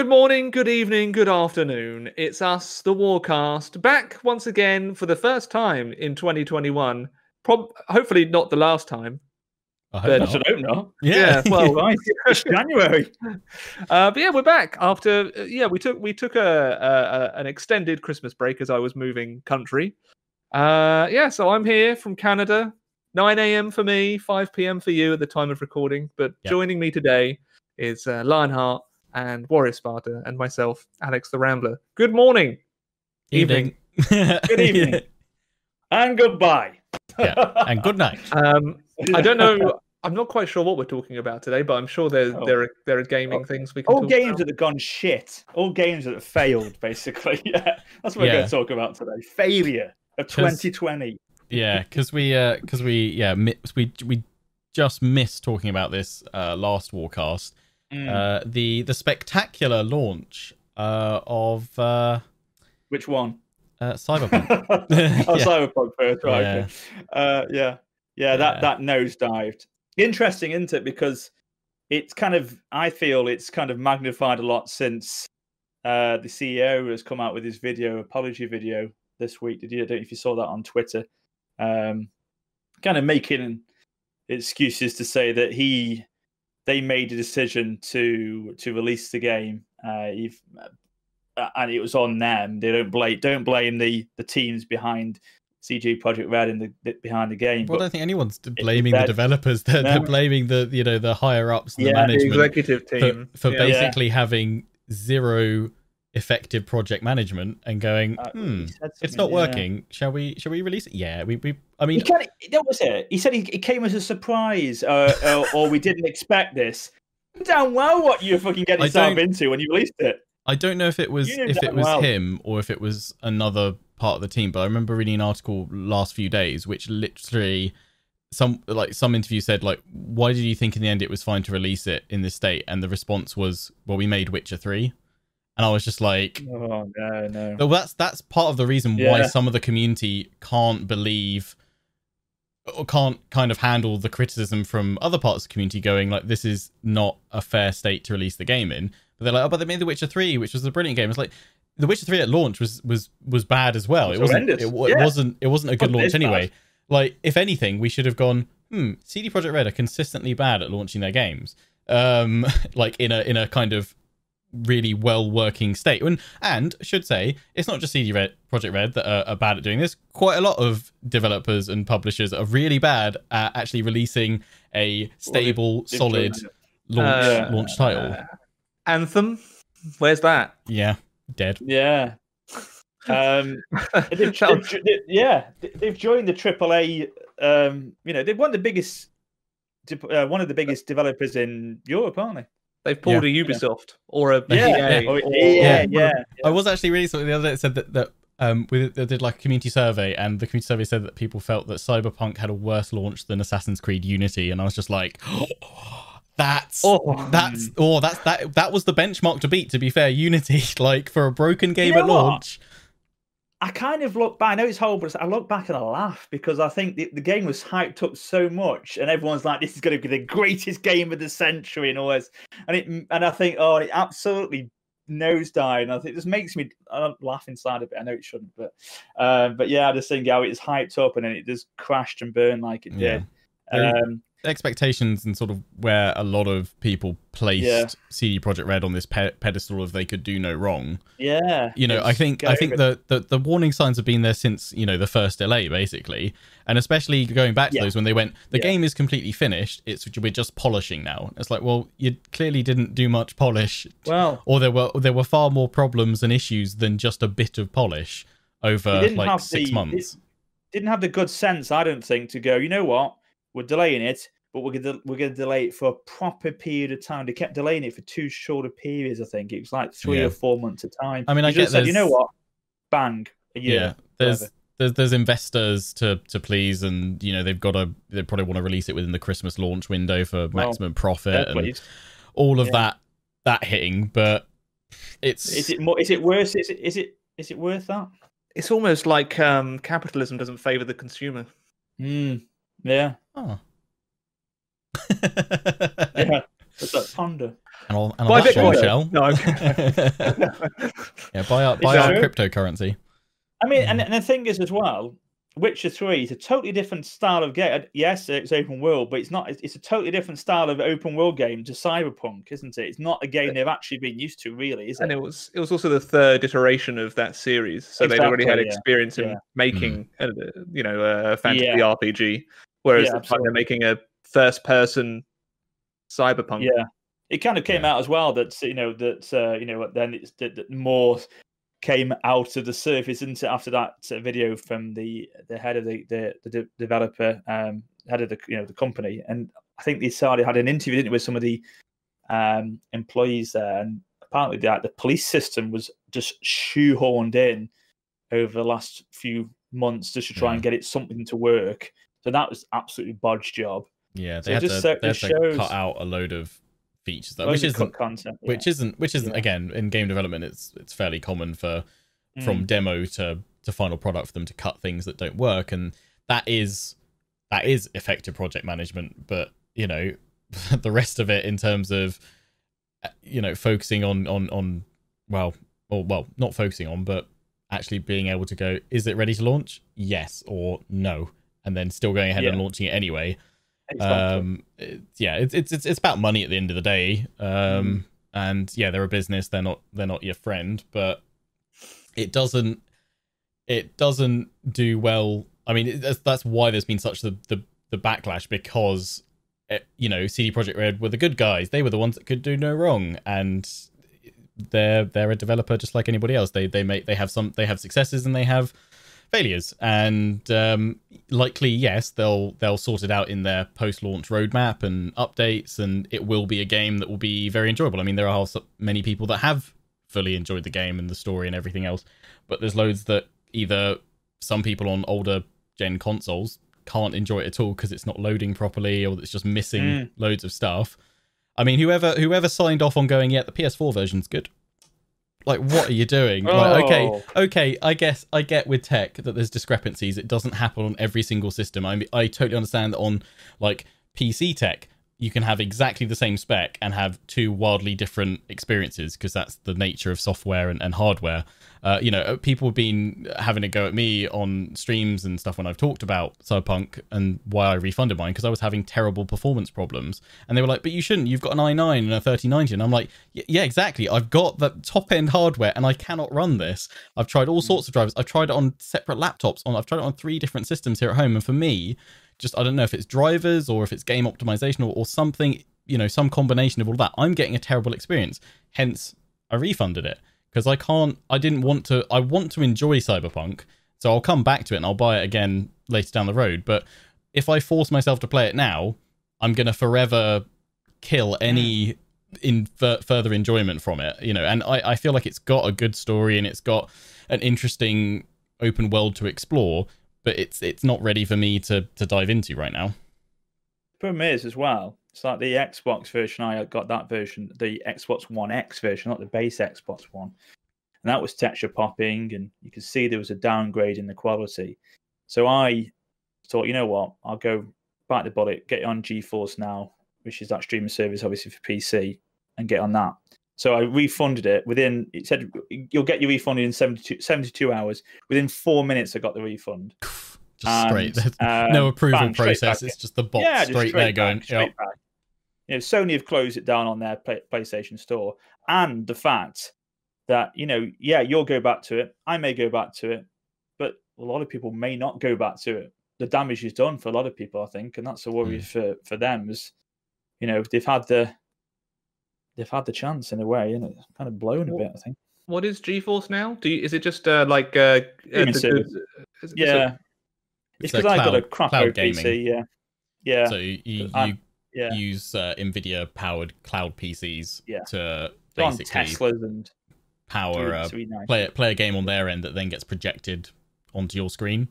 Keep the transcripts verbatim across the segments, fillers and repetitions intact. Good morning, good evening, good afternoon. It's us, the Warcast, back once again for the first time in twenty twenty-one. Prob- hopefully not the last time. I hope, but not. I hope not. Yeah, yeah well, right. It's January. Uh, but yeah, we're back after. Yeah, we took we took a, a, a an extended Christmas break as I was moving country. Uh, yeah, so I'm here from Canada. nine a m for me, five p m for you at the time of recording. But yeah. Joining me today is uh, Lionheart and Warrior Sparta and myself, Alex the Rambler. Good morning, evening, evening. Good evening, yeah. And goodbye, yeah, and good night. Um, I don't know. I'm not quite sure what we're talking about today, but I'm sure there oh. there are there are gaming oh. things we can. All talk games about. That have gone shit. All games that have failed, basically. Yeah, that's what yeah. we're going to talk about today. Failure of twenty twenty. Yeah, because we because uh, we yeah mi- we we just missed talking about this uh, last Warcast. Mm. Uh, the the spectacular launch uh, of uh, which one? Uh, Cyberpunk. oh, yeah. Cyberpunk first, right? Yeah, uh, yeah. yeah. That yeah. that nosedived. Interesting, isn't it? Because it's kind of I feel it's kind of magnified a lot since uh, the C E O has come out with his video apology video this week. Did you? I don't know if you saw that on Twitter. Um, kind of making excuses to say that he. They made a decision to to release the game, uh, if, uh, and it was on them. They don't blame don't blame the, the teams behind C D Projekt Red and the, the behind the game. Well, but I don't think anyone's blaming the developers. They're, no. they're blaming the you know the higher ups, and yeah, the management, the executive team for, for yeah. basically yeah. having zero effective project management and going, hmm, uh, it's not yeah. working. Shall we? Shall we release it? Yeah, we. we I mean, he that was it. He said he, it came as a surprise, uh, uh, or we didn't expect this. Damn well, what you fucking get yourself into when you released it. I don't know if it was if it was well. him or if it was another part of the team, but I remember reading an article last few days which literally some like some interview said like, why did you think in the end it was fine to release it in this state? And the response was, well, we made Witcher three. And I was just like, oh no, no. Well, that's that's part of the reason yeah. why some of the community can't believe or can't kind of handle the criticism from other parts of the community going like, this is not a fair state to release the game in. But they're like, oh, but they made The Witcher three, which was a brilliant game. It's like The Witcher three at launch was was was bad as well. It, was it wasn't it, it yeah. wasn't it wasn't a good launch anyway. Bad. Like if anything, we should have gone. Hmm, C D Projekt Red are consistently bad at launching their games. Um, like in a in a kind of really well working state, and and should say it's not just C D Red, Projekt Red that are, are bad at doing this. Quite a lot of developers and publishers are really bad at actually releasing a stable, well, they've, solid they've launch uh, launch title. Uh, Anthem, where's that? Yeah, dead. Yeah, um, they've, they've, they've, yeah, they've joined the triple A. Um, you know, they've won the biggest, uh, one of the biggest developers in Europe, aren't they? They've pulled yeah. a Ubisoft yeah. or a yeah. E A. Or, yeah, yeah, yeah. I was actually reading something the other day that said that, that um, we they did like a community survey, and the community survey said that people felt that Cyberpunk had a worse launch than Assassin's Creed Unity, and I was just like, oh, that's oh. that's oh that's that that was the benchmark to beat. To be fair, Unity like for a broken game you know at what? launch. I kind of look back. I know it's horrible, but I look back and I laugh because I think the, the game was hyped up so much, and everyone's like, "This is going to be the greatest game of the century," and all this. And it, and I think, oh, it absolutely nosedived. And I think this makes me I laugh inside a bit. I know it shouldn't, but, uh, but yeah, I just think how it was hyped up, and then it just crashed and burned like it yeah. did. Um, expectations and sort of where a lot of people placed yeah. C D Projekt Red on this pe- pedestal of they could do no wrong. Yeah, you know, I think I think the, the the warning signs have been there since you know the first L A basically, and especially going back to yeah. those when they went the yeah. game is completely finished. It's we're just polishing now. It's like well, you clearly didn't do much polish. Well, or there were there were far more problems and issues than just a bit of polish over like six the, months. Didn't have the good sense, I don't think, to go. You know what? We're delaying it, but we're gonna we're gonna delay it for a proper period of time. They kept delaying it for two shorter periods. I think it was like three yeah. or four months of time. I mean, I guess you know what? Bang. Yeah, there's, there's there's investors to to please, and you know they've got to they probably want to release it within the Christmas launch window for maximum well, profit yeah, and all of yeah. that that hitting. But it's is it more is it worse? Is it is it is it worth that? It's almost like um, capitalism doesn't favour the consumer. Hmm. Yeah. Oh. yeah. What's that? Ponder. And on, and buy on that bombshell. No. no. yeah, buy our, buy our cryptocurrency. I mean, and, and the thing is as well, Witcher three is a totally different style of game. Yes, it's open world, but it's not. It's a totally different style of open world game to Cyberpunk, isn't it? It's not a game they've actually been used to, really, is it? And it was it was also the third iteration of that series, so exactly, they'd already had experience yeah. in yeah. making, mm. you know, a fantasy yeah. R P G, whereas yeah, the they're making a first-person Cyberpunk. Yeah, it kind of came yeah. out as well that you know that uh, you know then it's that, that more. came out of the surface, didn't it, after that video from the the head of the the, the de developer, um, head of the you know the company, and I think they started had an interview, didn't it, with some of the um, employees there, and apparently that the police system was just shoehorned in over the last few months just to try mm. and get it something to work. So that was absolutely bodge job. Yeah, they so had just to, so, they had shows... to cut out a load of. features that which isn't, content, yeah. which isn't which isn't which yeah. isn't again in game development it's it's fairly common for mm. from demo to to final product for them to cut things that don't work, and that is that is effective project management. But you know the rest of it in terms of you know focusing on on on well or well not focusing on but actually being able to go, is it ready to launch, yes or no, and then still going ahead yeah. and launching it anyway. Um, it, yeah, it's it's it's about money at the end of the day. Um, mm. and yeah, they're a business. They're not they're not your friend, but it doesn't it doesn't do well. I mean, it, that's that's why there's been such the the, the backlash, because it, you know C D Projekt Red were the good guys. They were the ones that could do no wrong, and they're they're a developer just like anybody else. They they make they have some they have successes and they have. failures, and um likely yes they'll they'll sort it out in their post-launch roadmap and updates, and it will be a game that will be very enjoyable. I mean, there are so many people that have fully enjoyed the game and the story and everything else, but there's loads that either some people on older gen consoles can't enjoy it at all because it's not loading properly, or it's just missing mm. loads of stuff. I mean, whoever whoever signed off on going, yeah, the P S four version's good. Like, what are you doing? Oh. Like, okay, okay, I guess I get with tech that there's discrepancies. It doesn't happen on every single system. I mean, I totally understand that on, like, P C tech, you can have exactly the same spec and have two wildly different experiences, because that's the nature of software and, and hardware. Uh, you know, people have been having a go at me on streams and stuff when I've talked about Cyberpunk and why I refunded mine, because I was having terrible performance problems. And they were like, but you shouldn't. You've got an i nine and a thirty ninety. And I'm like, yeah, exactly. I've got the top-end hardware and I cannot run this. I've tried all sorts of drivers. I've tried it on separate laptops. On I've tried it on three different systems here at home. And for me, just I don't know if it's drivers or if it's game optimization or, or something, you know, some combination of all that. I'm getting a terrible experience. Hence, I refunded it. Because I can't, I didn't want to, I want to enjoy Cyberpunk, so I'll come back to it and I'll buy it again later down the road. But if I force myself to play it now, I'm going to forever kill any in further enjoyment from it, you know. And I, I feel like it's got a good story and it's got an interesting open world to explore, but it's it's not ready for me to, to dive into right now. The problem is as well, it's like the Xbox version. I got that version, the Xbox One X version, not the base Xbox One. And that was texture popping, and you could see there was a downgrade in the quality. So I thought, you know what, I'll go bite the bullet, get it on GeForce Now, which is that streaming service, obviously, for P C, and get on that. So I refunded it. Within, it said, you'll get your refund in seventy-two, seventy-two hours. Within four minutes, I got the refund. Just straight. And, no um, approval bang, process. It's just the box yeah, straight, straight there back, going. Straight yep. back. You know, Sony have closed it down on their play PlayStation Store, and the fact that you know, yeah, you'll go back to it. I may go back to it, but a lot of people may not go back to it. The damage is done for a lot of people, I think, and that's a worry mm. for for them. Is you know they've had the they've had the chance in a way, and it's kind of blown what, a bit. I think. What is GeForce Now? Do you, is it just uh, like uh, uh, the, is, yeah? It's because so I got a crap old P C, yeah. Yeah. So you, you I, yeah. use uh, NVIDIA powered cloud P Cs yeah. to basically Teslas and power uh, nice. play play a game on their end that then gets projected onto your screen.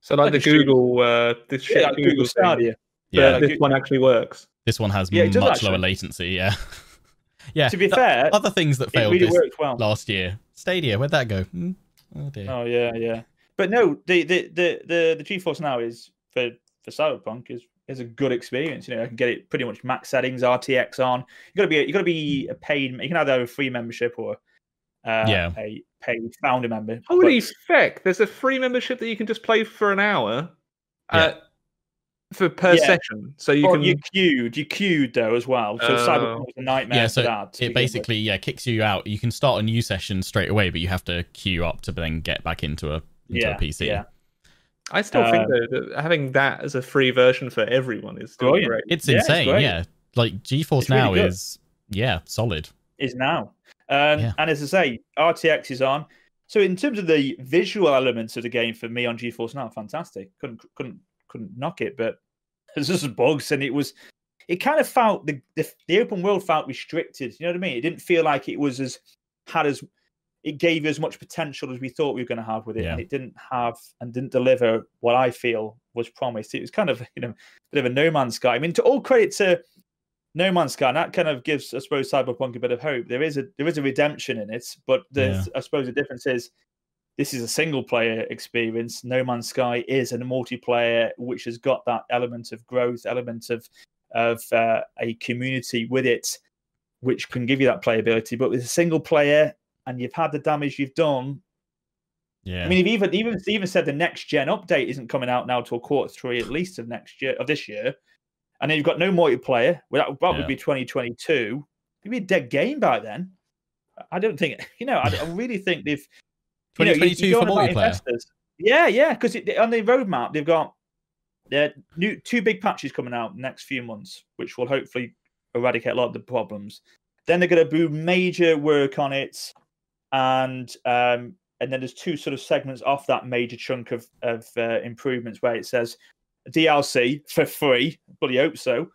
So like, like the Google uh, this yeah, shit like Google, Google Stadia. Yeah, but, uh, this Google. one actually works. This one has yeah, much actually. lower latency, yeah. yeah. To be Th fair, other things that failed really this well. last year. Stadia, where'd that go? Hmm? Oh dear. Oh yeah, yeah. But no, the the the the, the GeForce Now is for for Cyberpunk is is a good experience. You know, I can get it pretty much max settings, R T X on. You got to be you got to be a paid. You can either have a free membership or uh, yeah. a paid founder member. Holy but, feck! There's a free membership that you can just play for an hour. Yeah. Uh, for per yeah. session, so you or can you queued, you queued though as well. So uh, Cyberpunk is a nightmare. Yeah, so for that, it basically yeah kicks you out. You can start a new session straight away, but you have to queue up to then get back into a into yeah, a P C. Yeah. I still uh, think though that having that as a free version for everyone is still great. great. It's yeah, insane, it's yeah. Like GeForce Now really is yeah solid. Is now, um, yeah. and as I say, R T X is on. So in terms of the visual elements of the game for me on GeForce Now, fantastic. Couldn't couldn't. couldn't knock it, but there's just bugs, and it was it kind of felt the, the the open world felt restricted, you know what I mean? It didn't feel like it was as had as it gave you as much potential as we thought we were going to have with it. Yeah. It didn't have and didn't deliver what I feel was promised. It was kind of, you know, a bit of a No Man's Sky. I mean, to all credit to No Man's Sky, and that kind of gives, I suppose, Cyberpunk a bit of hope. There is a there is a redemption in it, but there's yeah. I suppose the difference is this is a single-player experience. No Man's Sky is a multiplayer, which has got that element of growth, element of of uh, a community with it, which can give you that playability. But with a single player, and you've had the damage you've done. Yeah. I mean, even even even said the next gen update isn't coming out now till quarter three at least of next year of this year, and then you've got no multiplayer. Well, that, that yeah. would be twenty twenty-two. It'd be a dead game by then. I don't think you know. I, I really think they've. twenty twenty-two you know, you, for multiplayer. Yeah, yeah, because on the roadmap they've got their new two big patches coming out in the next few months, which will hopefully eradicate a lot of the problems. Then they're going to do major work on it, and um, and then there's two sort of segments off that major chunk of of uh, improvements where it says D L C for free. Bloody hope so,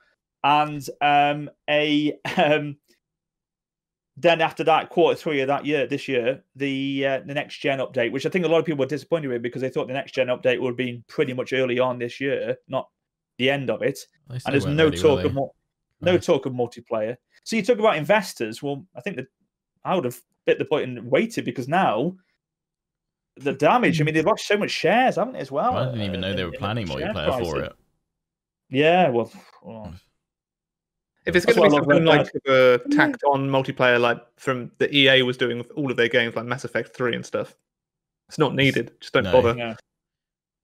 and um, a. Um, Then after that, quarter three of that year, this year, the uh, the next gen update, which I think a lot of people were disappointed with because they thought the next gen update would have been pretty much early on this year, not the end of it. And there's no really, talk of no right. talk of multiplayer. So you talk about investors. Well, I think that I would have bit the point and waited because now the damage. I mean, they've lost so much shares, haven't they? As well, well I didn't even know uh, they were planning multiplayer for it. Yeah, well. Oh. If it's going That's to be something like a tacked on multiplayer, like from the E A was doing with all of their games, like Mass Effect three and stuff, it's not needed. Just don't no. bother. Yeah.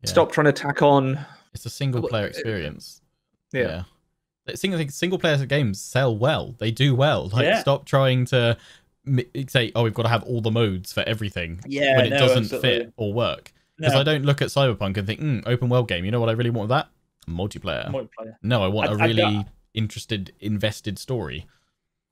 Stop trying to tack on. It's a single player experience. Yeah. yeah. Single single player games sell well. They do well. Like yeah. stop trying to say, oh, we've got to have all the modes for everything yeah, when it no, doesn't absolutely. fit or work. Because no. I don't look at Cyberpunk and think, mm, open world game. You know what I really want with that? Multiplayer. Multiplayer. No, I want I, a really. I, I, interested invested story.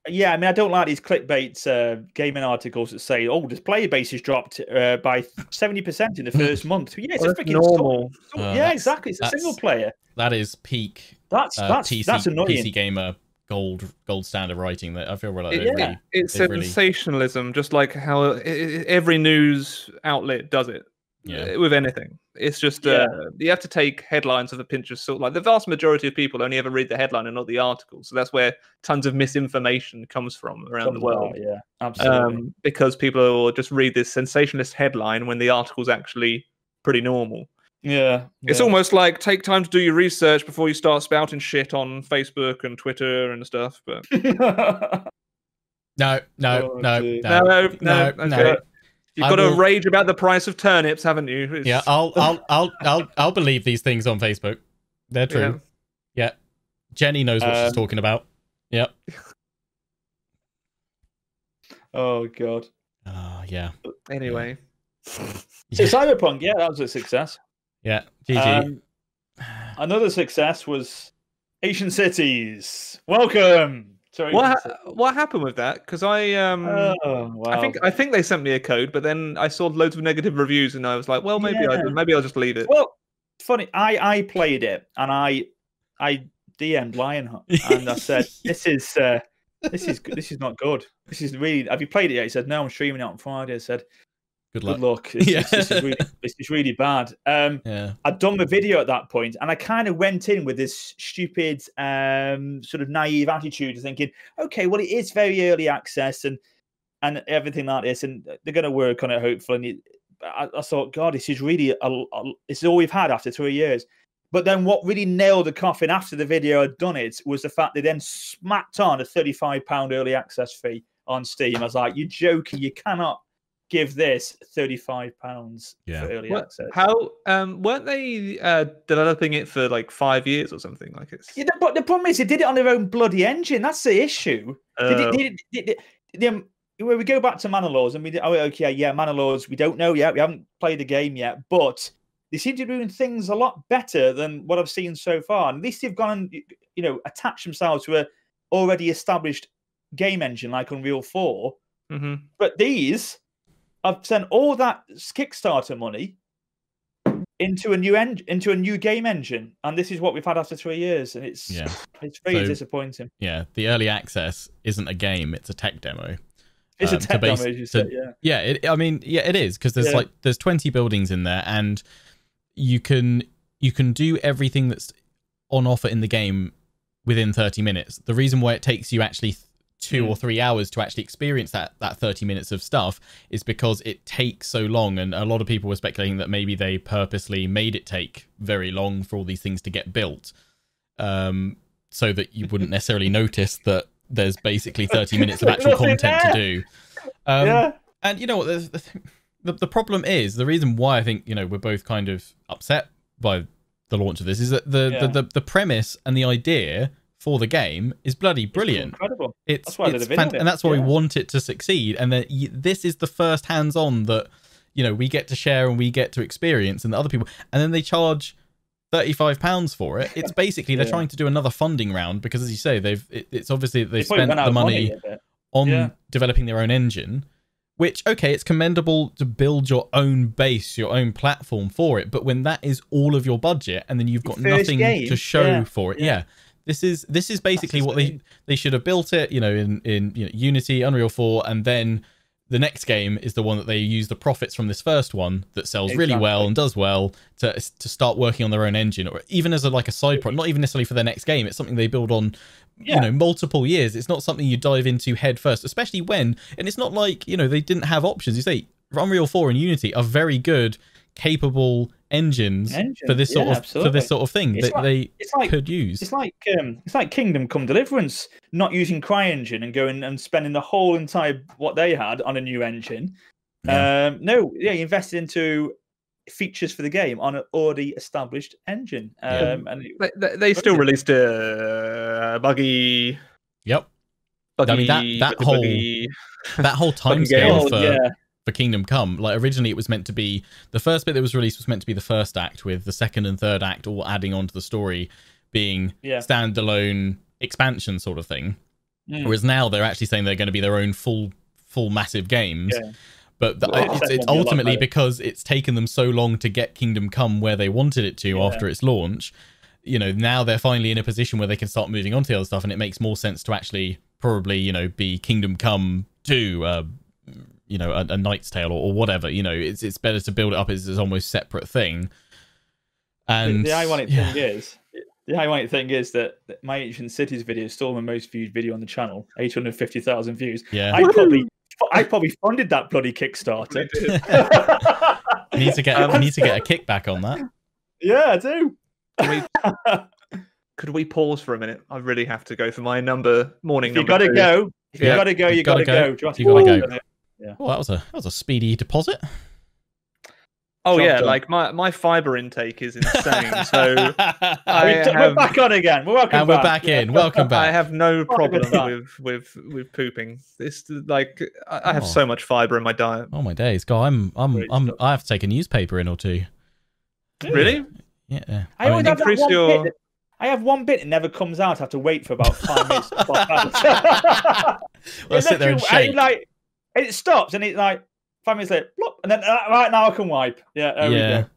Yeah, I mean, I don't like these clickbait uh, gaming articles that say, "Oh, this player base has dropped uh, by seventy percent in the first month." Yeah, it's well, a freaking normal. Story. Uh, yeah, exactly. It's a single player. That is peak. That's uh, that's P C, that's annoying. P C gamer gold gold standard writing. That I feel like it, yeah. really it's sensationalism, really... just like how it, every news outlet does it. Yeah. With anything, it's just uh, yeah. you have to take headlines with a pinch of salt. Like the vast majority of people only ever read the headline and not the article, so that's where tons of misinformation comes from around Something the world. Like, yeah, absolutely. Um, because people will just read this sensationalist headline when the article's actually pretty normal. Yeah, it's yeah. almost like take time to do your research before you start spouting shit on Facebook and Twitter and stuff. But no, no, oh, no, no, no, no, no, no. no. You've I got will... to rage about the price of turnips, haven't you? It's... Yeah, I'll, I'll, I'll, I'll, I'll believe these things on Facebook. They're true. Yeah, yeah. Jenny knows what um... she's talking about. Yep. Oh god. Oh yeah. Anyway, yeah. So Cyberpunk, yeah, that was a success. Yeah. G G. Um, another success was Ancient Cities. Welcome. Sorry, what ha what happened with that? Because I um oh, wow. I think I think they sent me a code, but then I saw loads of negative reviews, and I was like, well, maybe yeah. I maybe I'll just leave it. Well, funny, I I played it, and I I D M'd Lionheart, and I said, this is uh, this is this is not good. This is really. Have you played it yet? He said, no, I'm streaming it on Friday. I said, good luck. Good luck. It's, yeah. it's, this is really, this is really bad. Um, yeah. I'd done the video at that point, and I kind of went in with this stupid, um, sort of naive attitude, thinking, okay, well, it is very early access and and everything like this, and they're going to work on it hopefully. And it, I, I thought, God, this is really a, a, it's all we've had after three years. But then what really nailed the coffin after the video had done it was the fact they then smacked on a thirty-five pound early access fee on Steam. I was like, you're joking. You cannot give this thirty-five pounds yeah. for early what, access. How um, weren't they uh, developing it for like five years or something like this? Yeah, but the problem is they did it on their own bloody engine. That's the issue. Uh, they did, they did, they did, they, we go back to Manor Lords and we did, oh, okay, yeah, Manor Lords, we don't know yet. We haven't played the game yet, but... they seem to be doing things a lot better than what I've seen so far. And at least they've gone and, you know, attached themselves to a already established game engine like Unreal four. Mm-hmm. But these, I've sent all that Kickstarter money into a new en- into a new game engine, and this is what we've had after three years, and it's yeah. it's very so, disappointing. Yeah, the early access isn't a game; it's a tech demo. It's um, a tech base, demo, as you said. To, yeah, yeah. It, I mean, yeah, it is because there's yeah. like there's twenty buildings in there, and you can you can do everything that's on offer in the game within thirty minutes. The reason why it takes you actually two mm. or three hours to actually experience that that thirty minutes of stuff is because it takes so long, and a lot of people were speculating that maybe they purposely made it take very long for all these things to get built, um so that you wouldn't necessarily notice that there's basically thirty minutes of actual content there. to do. Um yeah. And you know what, there's the thing, The, the problem is, the reason why I think, you know, we're both kind of upset by the launch of this is that the, yeah. the, the, the premise and the idea for the game is bloody brilliant. It's incredible. It's, that's why it's fan- it. And that's why yeah. we want it to succeed. And that this is the first hands-on that, you know, we get to share and we get to experience and the other people. And then they charge thirty-five pounds for it. It's basically, yeah. they're trying to do another funding round because, as you say, they've it, it's obviously they've they spent the money, money on yeah. developing their own engine. Which, okay, it's commendable to build your own base, your own platform for it, but when that is all of your budget and then you've got nothing game. to show yeah. for it, yeah. yeah, this is this is basically what they they should have built it, you know, in in you know, Unity, Unreal four, and then the next game is the one that they use the profits from this first one that sells exactly. really well and does well to to start working on their own engine, or even as a, like a side project, not even necessarily for their next game. It's something they build on, yeah. you know, multiple years. It's not something you dive into head first, especially when, and it's not like, you know, they didn't have options. You say Unreal four and Unity are very good, capable engines, engines. for this sort yeah, of absolutely. for this sort of thing it's that like, they it's like, could use. It's like um, it's like Kingdom Come Deliverance not using CryEngine and going and spending the whole entire what they had on a new engine. Yeah. Um, no, yeah, you invested into features for the game on an already established engine. Um, yeah. and it, they, they still released a uh, buggy. Yep. Buggy, I mean, that that whole buggy. that whole time scale for. Yeah. for Kingdom Come, like originally it was meant to be the first bit that was released was meant to be the first act, with the second and third act all adding on to the story being yeah. standalone expansion sort of thing. Mm. Whereas now they're actually saying they're going to be their own full, full massive games. Yeah. But the, well, it's, it's ultimately because it's taken them so long to get Kingdom Come where they wanted it to yeah. after its launch, you know, now they're finally in a position where they can start moving on to the other stuff, and it makes more sense to actually probably, you know, be Kingdom Come two, uh, you know, a, a Knight's Tale or, or whatever. You know, it's it's better to build it up as its almost separate thing. And the, the ironic yeah. thing is, the ironic thing is that my Ancient Cities video is still my most viewed video on the channel, eight hundred fifty thousand views. Yeah, I probably I probably funded that bloody Kickstarter. you need to get um, you need to get a kickback on that. Yeah, I do. Can we, could we pause for a minute? I really have to go for my number morning. If you number gotta go. If yeah. you gotta go. You, you gotta, gotta go. go. You gotta go. go. Yeah. Well, that was a that was a speedy deposit. Oh John, yeah, John. like my, my fiber intake is insane. So I I have, we're back on again. We're welcome and back. we're back in. Welcome back. I have no problem with, with with pooping. It's like I, I have oh. so much fiber in my diet. Oh my days, God! I'm I'm Great I'm stuff. I have to take a newspaper in or two. Really? Yeah. I, I always mean, have that one your... bit. I have one bit that never comes out. I have to wait for about five minutes. To pop out. Well, I sit there and shake. Like, it stops and it's like five minutes later, plop, and then uh, right now I can wipe. Yeah, there yeah, we go.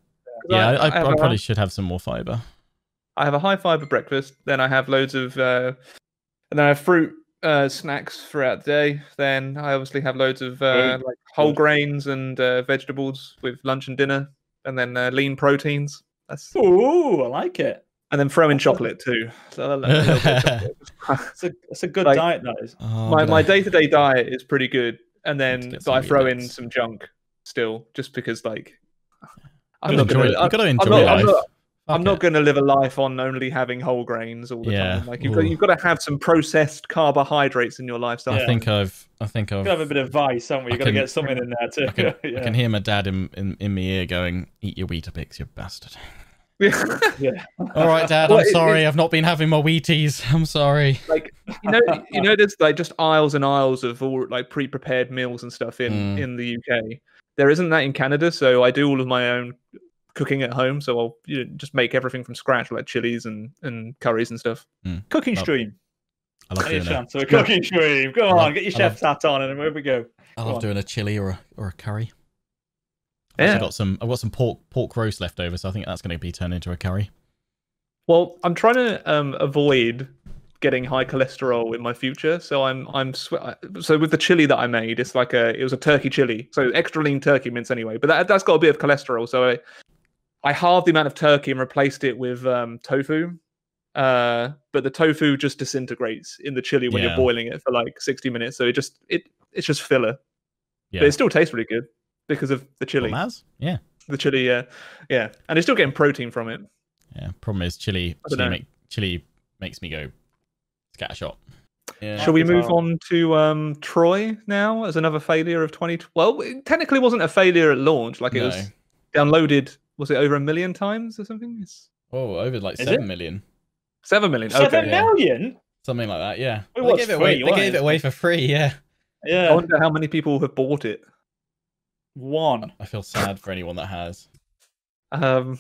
yeah. yeah I, I, I, I probably a, should have some more fiber. I have a high fiber breakfast, then I have loads of, uh, and then I have fruit uh, snacks throughout the day. Then I obviously have loads of uh, like whole grains and uh, vegetables with lunch and dinner, and then uh, lean proteins. That's ooh, I like it. And then throw in chocolate too. So chocolate. it's, a, it's a good like, diet, that is. Oh, my my day to day diet is pretty good. And then I throw in some junk still, just because, like, I'm not going to enjoy life. I'm not going to live a life on only having whole grains all the yeah. time. Like you've got, you've got to have some processed carbohydrates in your lifestyle. Yeah. I think I've, I think I've. You have a bit of vice, haven't we? You've got to get something in there too. I can, yeah. I can hear my dad in in in my ear going, "Eat your Weetabix, you bastard." Yeah. All right, Dad. I'm well, sorry. It, I've not been having my Wheaties. I'm sorry. Like you know, you know, there's like just aisles and aisles of all like pre-prepared meals and stuff in mm. in the U K. There isn't that in Canada, so I do all of my own cooking at home. So I'll you know, just make everything from scratch, like chilies and and curries and stuff. Mm. Cooking love. stream. I love doing that. So a cooking stream. Go on, love, get your I chef's love, hat on, and where we go. I love go doing a chili or a or a curry. I've yeah. got some. I've got some pork pork roast left over, so I think that's going to be turned into a curry. Well, I'm trying to um, avoid getting high cholesterol in my future, so I'm I'm so with the chili that I made, it's like a it was a turkey chili, so extra lean turkey mince anyway. But that that's got a bit of cholesterol, so I I halved the amount of turkey and replaced it with um, tofu. Uh, but the tofu just disintegrates in the chili when yeah. you're boiling it for like sixty minutes, so it just it it's just filler. Yeah. But it still tastes really good. Because of the chili. Well, yeah. The chili, yeah. Uh, yeah. And they're still getting protein from it. Yeah. Problem is, chili chili, make, chili makes me go scattershot. Yeah. Shall we move on to um, Troy now as another failure of twenty twelve? Well, it technically wasn't a failure at launch. Like it no. was downloaded, was it over a million times or something? It's... Oh, over like is seven it? million. Seven million. Okay. Seven million? Yeah. Something like that, yeah. It they gave it away, free, they gave it away for free, yeah. yeah. I wonder how many people have bought it. One. I feel sad for anyone that has. Um,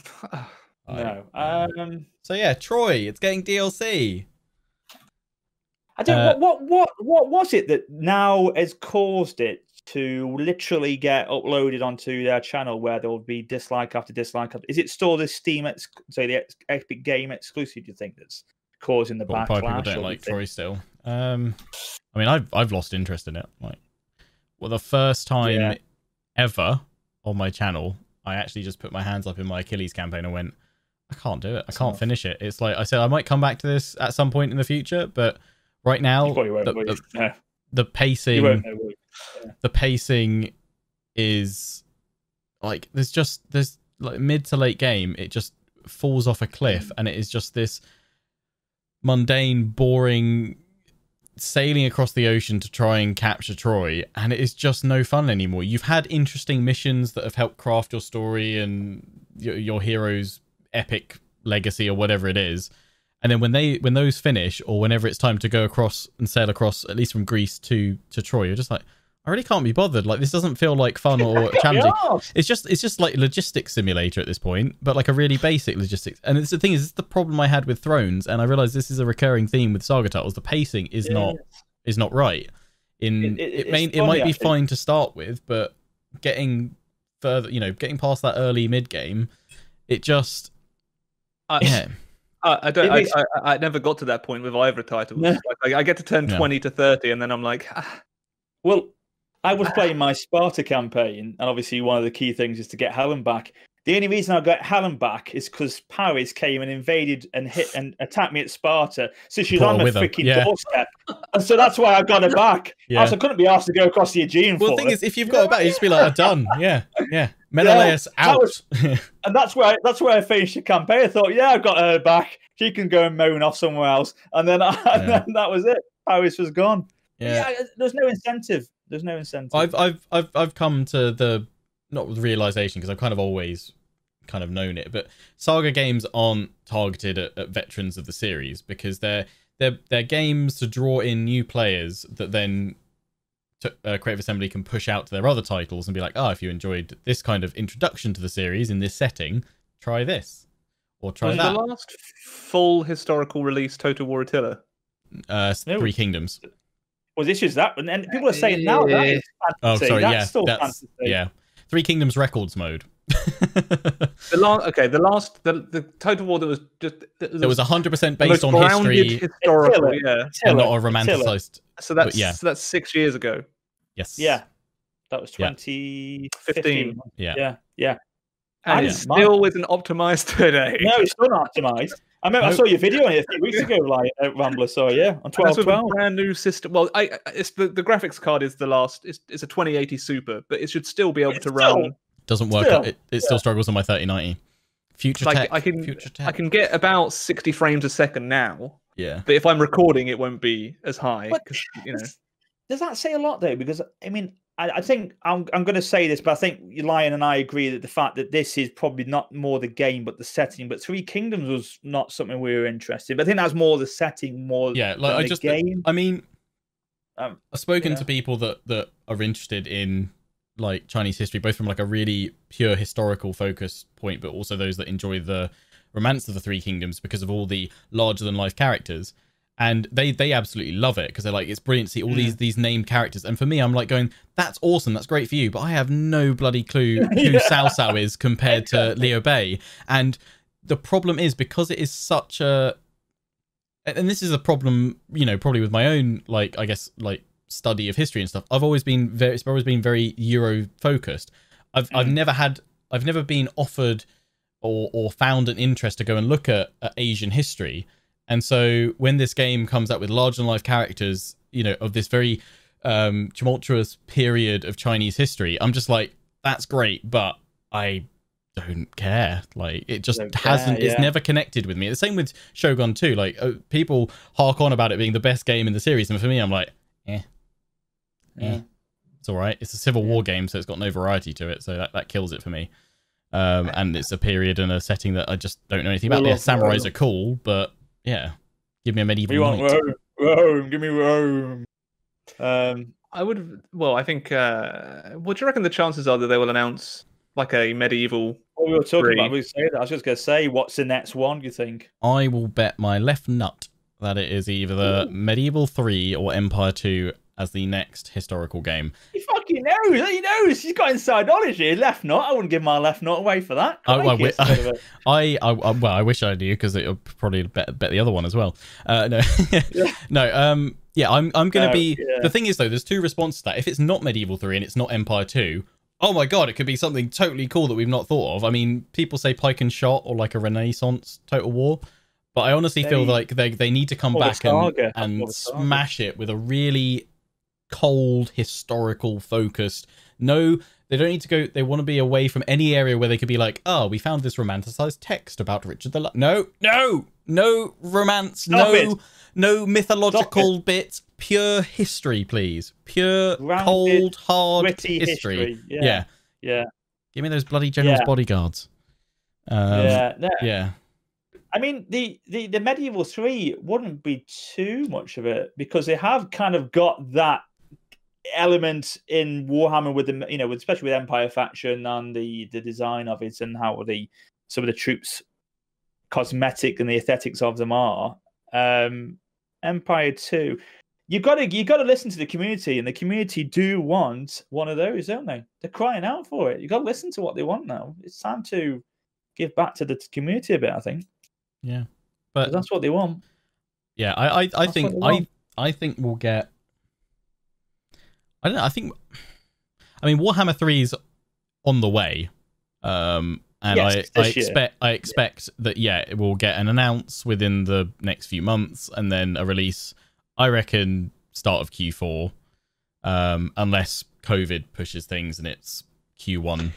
no. Um. So yeah, Troy. It's getting D L C. I don't. Uh, what, what? What? What was it that now has caused it to literally get uploaded onto their channel, where there will be dislike after dislike? After, is it still the Steam? Ex so the ex Epic Game exclusive? Do you think that's causing the well, backlash? Probably people don't like Troy still. Um. I mean, I've I've lost interest in it. Like, well, the first time. Yeah. Ever on my channel, I actually just put my hands up in my Achilles campaign and went, I can't do it. I can't finish it. It's like I said, I might come back to this at some point in the future, but right now, won't, the, the, no. the pacing, know, yeah. the pacing is like there's just there's like mid to late game, it just falls off a cliff, and it is just this mundane, boring. Sailing across the ocean to try and capture Troy, and it is just no fun anymore. You've had interesting missions that have helped craft your story and your, your hero's epic legacy or whatever it is, and then when they when those finish, or whenever it's time to go across and sail across, at least from Greece to to Troy, you're just like, I really can't be bothered. Like, this doesn't feel like fun or challenging. It's just it's just like logistics simulator at this point, but like a really basic logistics. And it's the thing is, it's the problem I had with Thrones, and I realized this is a recurring theme with saga titles. The pacing is yeah. not is not right. In it, it, it may funny, it might be fine to start with, but getting further, you know, getting past that early mid game, it just I, yeah. I, I don't. Makes, I, I, I never got to that point with either title. No. Like, I get to turn no. twenty to thirty, and then I'm like, ah. well. I was playing my Sparta campaign, and obviously one of the key things is to get Helen back. The only reason I got Helen back is because Paris came and invaded and hit and attacked me at Sparta. So she's on my freaking yeah. doorstep. And so that's why I got her back. Yeah. I also couldn't be asked to go across the Aegean well, for Well, the thing her. is, if you've got her back, you just be like, I'm done. Yeah, yeah. Menelaus yeah, out. That was, and that's where, I, that's where I finished the campaign. I thought, yeah, I've got her back. She can go and moan off somewhere else. And then, I, yeah. and then that was it. Paris was gone. Yeah, yeah there's no incentive. There's no incentive. I've I've I've I've come to the not the realization, because I've kind of always kind of known it, but saga games aren't targeted at, at veterans of the series, because they're they're they're games to draw in new players that then to, uh, Creative Assembly can push out to their other titles and be like, oh, if you enjoyed this kind of introduction to the series in this setting, try this or try was that. The last full historical release, Total War Attila, uh, no. Three Kingdoms. Was issues that, and people are saying now that is fantasy. Oh, sorry, that's yeah, still that's, fantasy. Yeah, Three Kingdoms records mode. the last, okay, the last, the, the Total War that was just that was, there was a hundred percent based on history, historical, Attila, yeah, Attila, and not a romanticized. So that's yeah. so that's six years ago. Yes. Yeah, that was twenty fifteen. Yeah, yeah, yeah. And, and it still isn't optimized today. No, it's still not optimized. I remember nope. I saw your video on it a few weeks ago, like at Rambler. So yeah, on twelve twelve. Brand new system. Well, I it's the, the graphics card is the last. It's, it's a twenty eighty Super, but it should still be able it's to still, run. Doesn't work. Still, it it yeah. still struggles on my thirty ninety. Future like, tech. I can, future tech. I can get about sixty frames a second now. Yeah. But if I'm recording, it won't be as high. But, you know. Does that say a lot, though? Because, I mean, I, I think I'm, I'm going to say this, but I think Lion and I agree that the fact that this is probably not more the game, but the setting. But Three Kingdoms was not something we were interested in. But I think that's more the setting, more yeah, like, than I the just, game. I mean, um, I've spoken yeah. to people that, that are interested in, like, Chinese history, both from, like, a really pure historical focus point, but also those that enjoy the romance of the Three Kingdoms because of all the larger-than-life characters. And they they absolutely love it because they're like, it's brilliant to see all yeah. these these named characters. And for me, I'm like going, that's awesome, that's great for you, but I have no bloody clue who yeah. Cao Cao is compared to Liu Bei. And the problem is, because it is such a, and this is a problem, you know, probably with my own, like, I guess, like, study of history and stuff. I've always been very, it's always been very Euro focused. I've mm. I've never had, I've never been offered or or found an interest to go and look at, at Asian history. And so when this game comes out with larger-than-life characters, you know, of this very um, tumultuous period of Chinese history, I'm just like, that's great, but I don't care. Like, it just don't hasn't, care, yeah. it's never connected with me. The same with Shogun two. Like, uh, people hark on about it being the best game in the series, and for me, I'm like, eh, yeah. eh, it's all right. It's a Civil yeah. War game, so it's got no variety to it, so that, that kills it for me. Um, and it's a period and a setting that I just don't know anything about. The samurais are cool, but... Yeah, give me a medieval. We want knight. Rome, Rome, give me Rome. Um, I would. Well, I think. Uh, what do you reckon the chances are that they will announce like a medieval? What we were talking three? About. We say that. I was just going to say, what's the next one? You think? I will bet my left nut that it is either the Ooh. Medieval three or Empire two as the next historical game. He fucking knows. He knows. He's got inside knowledge here. Left nut. I wouldn't give my left nut away for that. I, I, it, I, I, I, well, I wish I knew because it would probably bet, bet the other one as well. Uh, no, yeah. no. Um, yeah, I'm, I'm going to no, be. Yeah. The thing is, though, there's two responses to that. If it's not Medieval three and it's not Empire two, oh my god, it could be something totally cool that we've not thought of. I mean, people say Pike and Shot or like a Renaissance Total War, but I honestly they, feel like they, they need to come back and, and smash it with a really cold, historical focused. No, they don't need to go. They want to be away from any area where they could be like, oh, we found this romanticized text about Richard the L no no no romance Stop no it. no mythological bits, pure history, please. Pure Grounded, cold hard history, history. Yeah. yeah yeah give me those bloody general's yeah. bodyguards. um, yeah no. yeah I mean, the, the, the Medieval three wouldn't be too much of it because they have kind of got that element in Warhammer with the, you know, with, especially with Empire faction and the, the design of it and how the some of the troops cosmetic and the aesthetics of them are. Um, Empire two, you gotta you gotta listen to the community, and the community do want one of those, don't they? They're crying out for it. You gotta listen to what they want now. It's time to give back to the community a bit, I think. Yeah, but that's what they want. Yeah, I, I, I think I, I think we'll get. I don't know. I think, I mean, Warhammer three is on the way, um, and yes, I, I expect, I expect yeah. that yeah, it will get an announce within the next few months, and then a release. I reckon start of Q four, um, unless COVID pushes things and it's Q one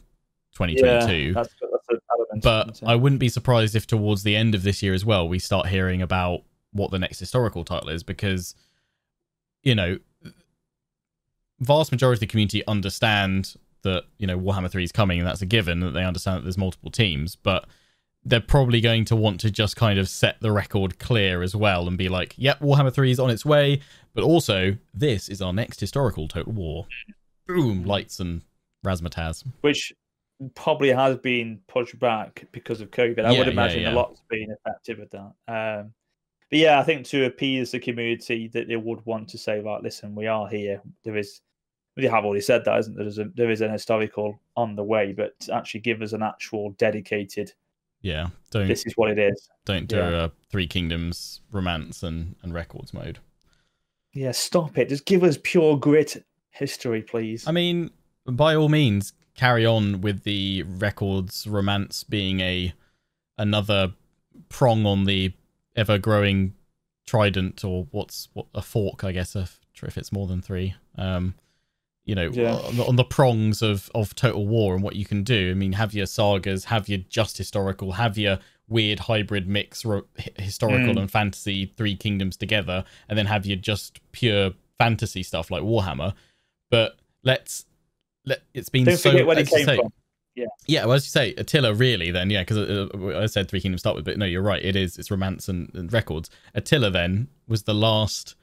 twenty twenty-two. Yeah, that's good. But I wouldn't be surprised if towards the end of this year as well, we start hearing about what the next historical title is, because, you know, vast majority of the community understand that, you know, Warhammer three is coming, and that's a given, that they understand that there's multiple teams, but they're probably going to want to just kind of set the record clear as well and be like, yep, Warhammer three is on its way, but also this is our next historical Total War. Boom, lights and razzmatazz. Which... probably has been pushed back because of COVID. I yeah, would imagine yeah, yeah. a lot's been affected with that. Um, but yeah, I think to appease the community that they would want to say, like, listen, we are here. There is, they have already said that, isn't there? There's a, there is an historical on the way, but actually give us an actual dedicated. Yeah, don't. This is what it is. Don't do yeah. a Three Kingdoms romance and and records mode. Yeah, stop it. Just give us pure grit history, please. I mean, by all means. Carry on with the records romance being a another prong on the ever growing trident, or what's what a fork, I guess, if, if it's more than three. Um, you know, yeah. on, on the prongs of, of Total War and what you can do. I mean, have your sagas, have your just historical, have your weird hybrid mix, ro- historical mm. and fantasy, Three Kingdoms together, and then have your just pure fantasy stuff like Warhammer. But let's, let it's been Don't so... Forget where it came say, from. Yeah, yeah. Well, as you say, Attila really then, yeah, because uh, I said Three Kingdoms start with, but no, you're right, it is, it's romance and, and records. Attila then was the last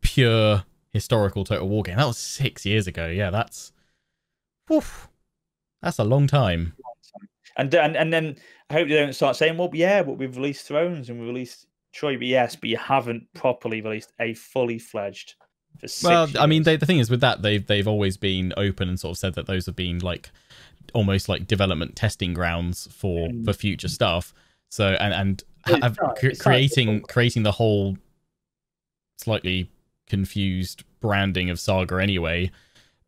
pure... historical Total War game. That was six years ago. Yeah, that's oof, that's a long time. And and and then I hope they don't start saying, well, yeah, but we've released Thrones and we released Troy. But yes, but you haven't properly released a fully fledged. For six well, years. I mean, they, the thing is with that, they've they've always been open and sort of said that those have been like almost like development testing grounds for mm. for future stuff. So and and have, not, cre- creating creating the whole slightly confused branding of Saga anyway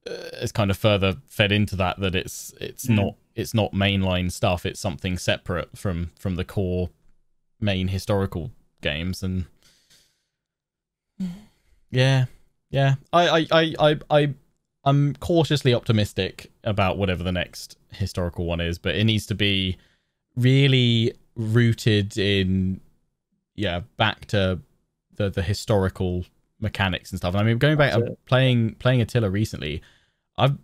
uh, is kind of further fed into that that it's it's mm. not it's not mainline stuff, it's something separate from from the core main historical games. And yeah yeah I I I I I'm cautiously optimistic about whatever the next historical one is, but it needs to be really rooted in yeah back to the the historical mechanics and stuff. And I mean, going back, I'm playing playing Attila recently, I've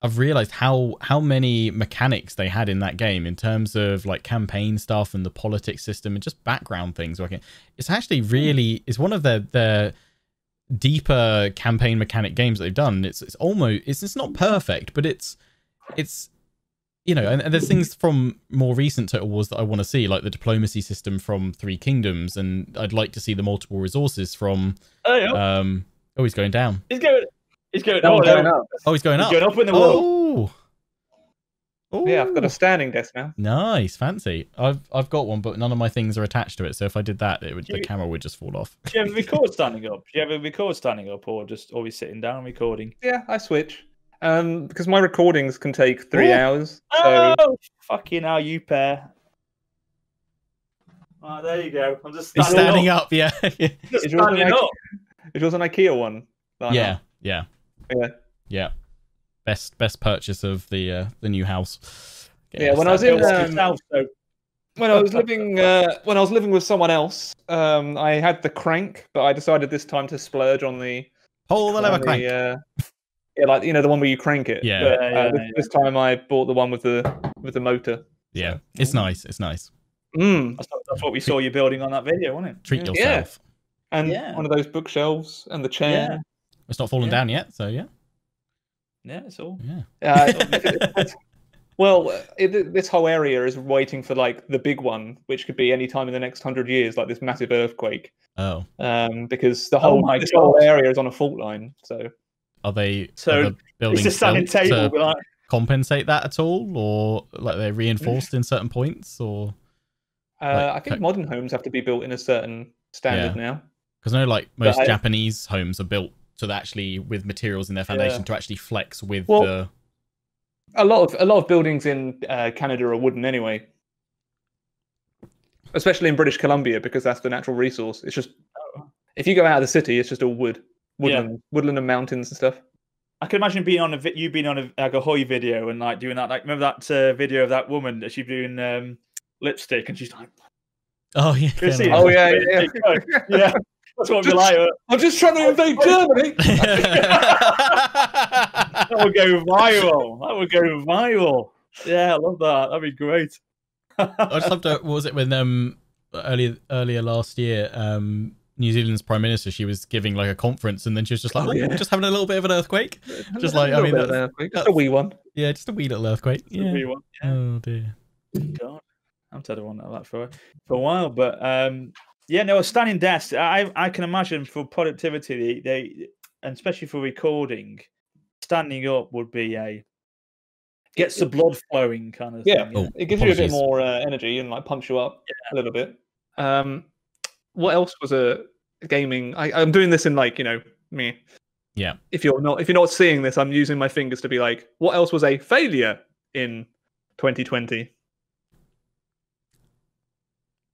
I've realized how how many mechanics they had in that game in terms of like campaign stuff and the politics system and just background things working. It's actually really it's one of their their deeper campaign mechanic games that they've done. It's it's almost it's it's not perfect, but it's it's you know, and, and there's things from more recent Total Wars that I want to see, like the diplomacy system from Three Kingdoms, and I'd like to see the multiple resources from... Oh, yeah. um, oh he's going down. He's going, he's going, no, oh, he's going no. up. Oh, he's going he's up. He's going up in the world. Oh. Ooh. Yeah, I've got a standing desk now. Nice, fancy. I've I've got one, but none of my things are attached to it, so if I did that, it would, the you, camera would just fall off. Do you ever record standing up? Do you ever record standing up, or just always sitting down recording? Yeah, I switch. Um, because my recordings can take three oh. hours. So... Oh, fucking hell, you pair. Oh, there you go. I'm just standing, standing up. up. Yeah. Just standing up. It was an IKEA one. Yeah, yeah, yeah, yeah. Best, best purchase of the uh, the new house. Getting yeah, when I was in um, house, so... when I was living uh, when I was living with someone else, um, I had the crank, but I decided this time to splurge on the whole lever crank. The, uh... Yeah, like, you know, the one where you crank it. Yeah. But, uh, yeah, this, yeah. This time I bought the one with the with the motor. Yeah, it's nice. It's nice. Mm. That's, that's what we saw you building on that video, wasn't it? Treat yourself. Yeah. And yeah. one of those bookshelves and the chair. Yeah. It's not fallen yeah. down yet, so yeah. Yeah, it's all. Yeah. Uh, it's, it's, it's, well, it, this whole area is waiting for, like, the big one, which could be any time in the next hundred years, like this massive earthquake. Oh. Um, because the whole oh this God. whole area is on a fault line, so... Are they so building to like... compensate that at all, or like they're reinforced in certain points, or? Like, uh, I think co- modern homes have to be built in a certain standard yeah. now. Because I know, like most I... Japanese homes are built to actually with materials in their foundation yeah. to actually flex with well, the. A lot of a lot of buildings in uh, Canada are wooden anyway, especially in British Columbia, because that's the natural resource. It's just if you go out of the city, it's just all wood. Woodland, yeah. woodland and mountains and stuff. I can imagine being on a you being on a like a Hoy video and like doing that. Like remember that uh, video of that woman that she's doing um, lipstick and she's like, oh yeah, oh yeah, yeah, yeah. yeah. That's what just, like. I'm just trying to invade Germany. That would go viral. That would go viral. Yeah, I love that. That'd be great. I just loved. What was it when um earlier earlier last year um. New Zealand's Prime Minister, she was giving like a conference and then she was just like, oh, yeah. we're just having a little bit of an earthquake. Just like, I mean, that's, that's, just a wee one. Yeah, just a wee little earthquake. Yeah. A wee one. Yeah. Oh, dear. God. I'm tired of one like that for, for a while. But um, yeah, no, a standing desk. I I can imagine for productivity, they and especially for recording, standing up would be a gets the blood flowing kind of yeah. thing. Oh, yeah. It gives apologies. you a bit more uh, energy and like pumps you up yeah. a little bit. Um, What else was a gaming? I, I'm doing this in like you know me. Yeah. If you're not if you're not seeing this, I'm using my fingers to be like, what else was a failure in twenty twenty?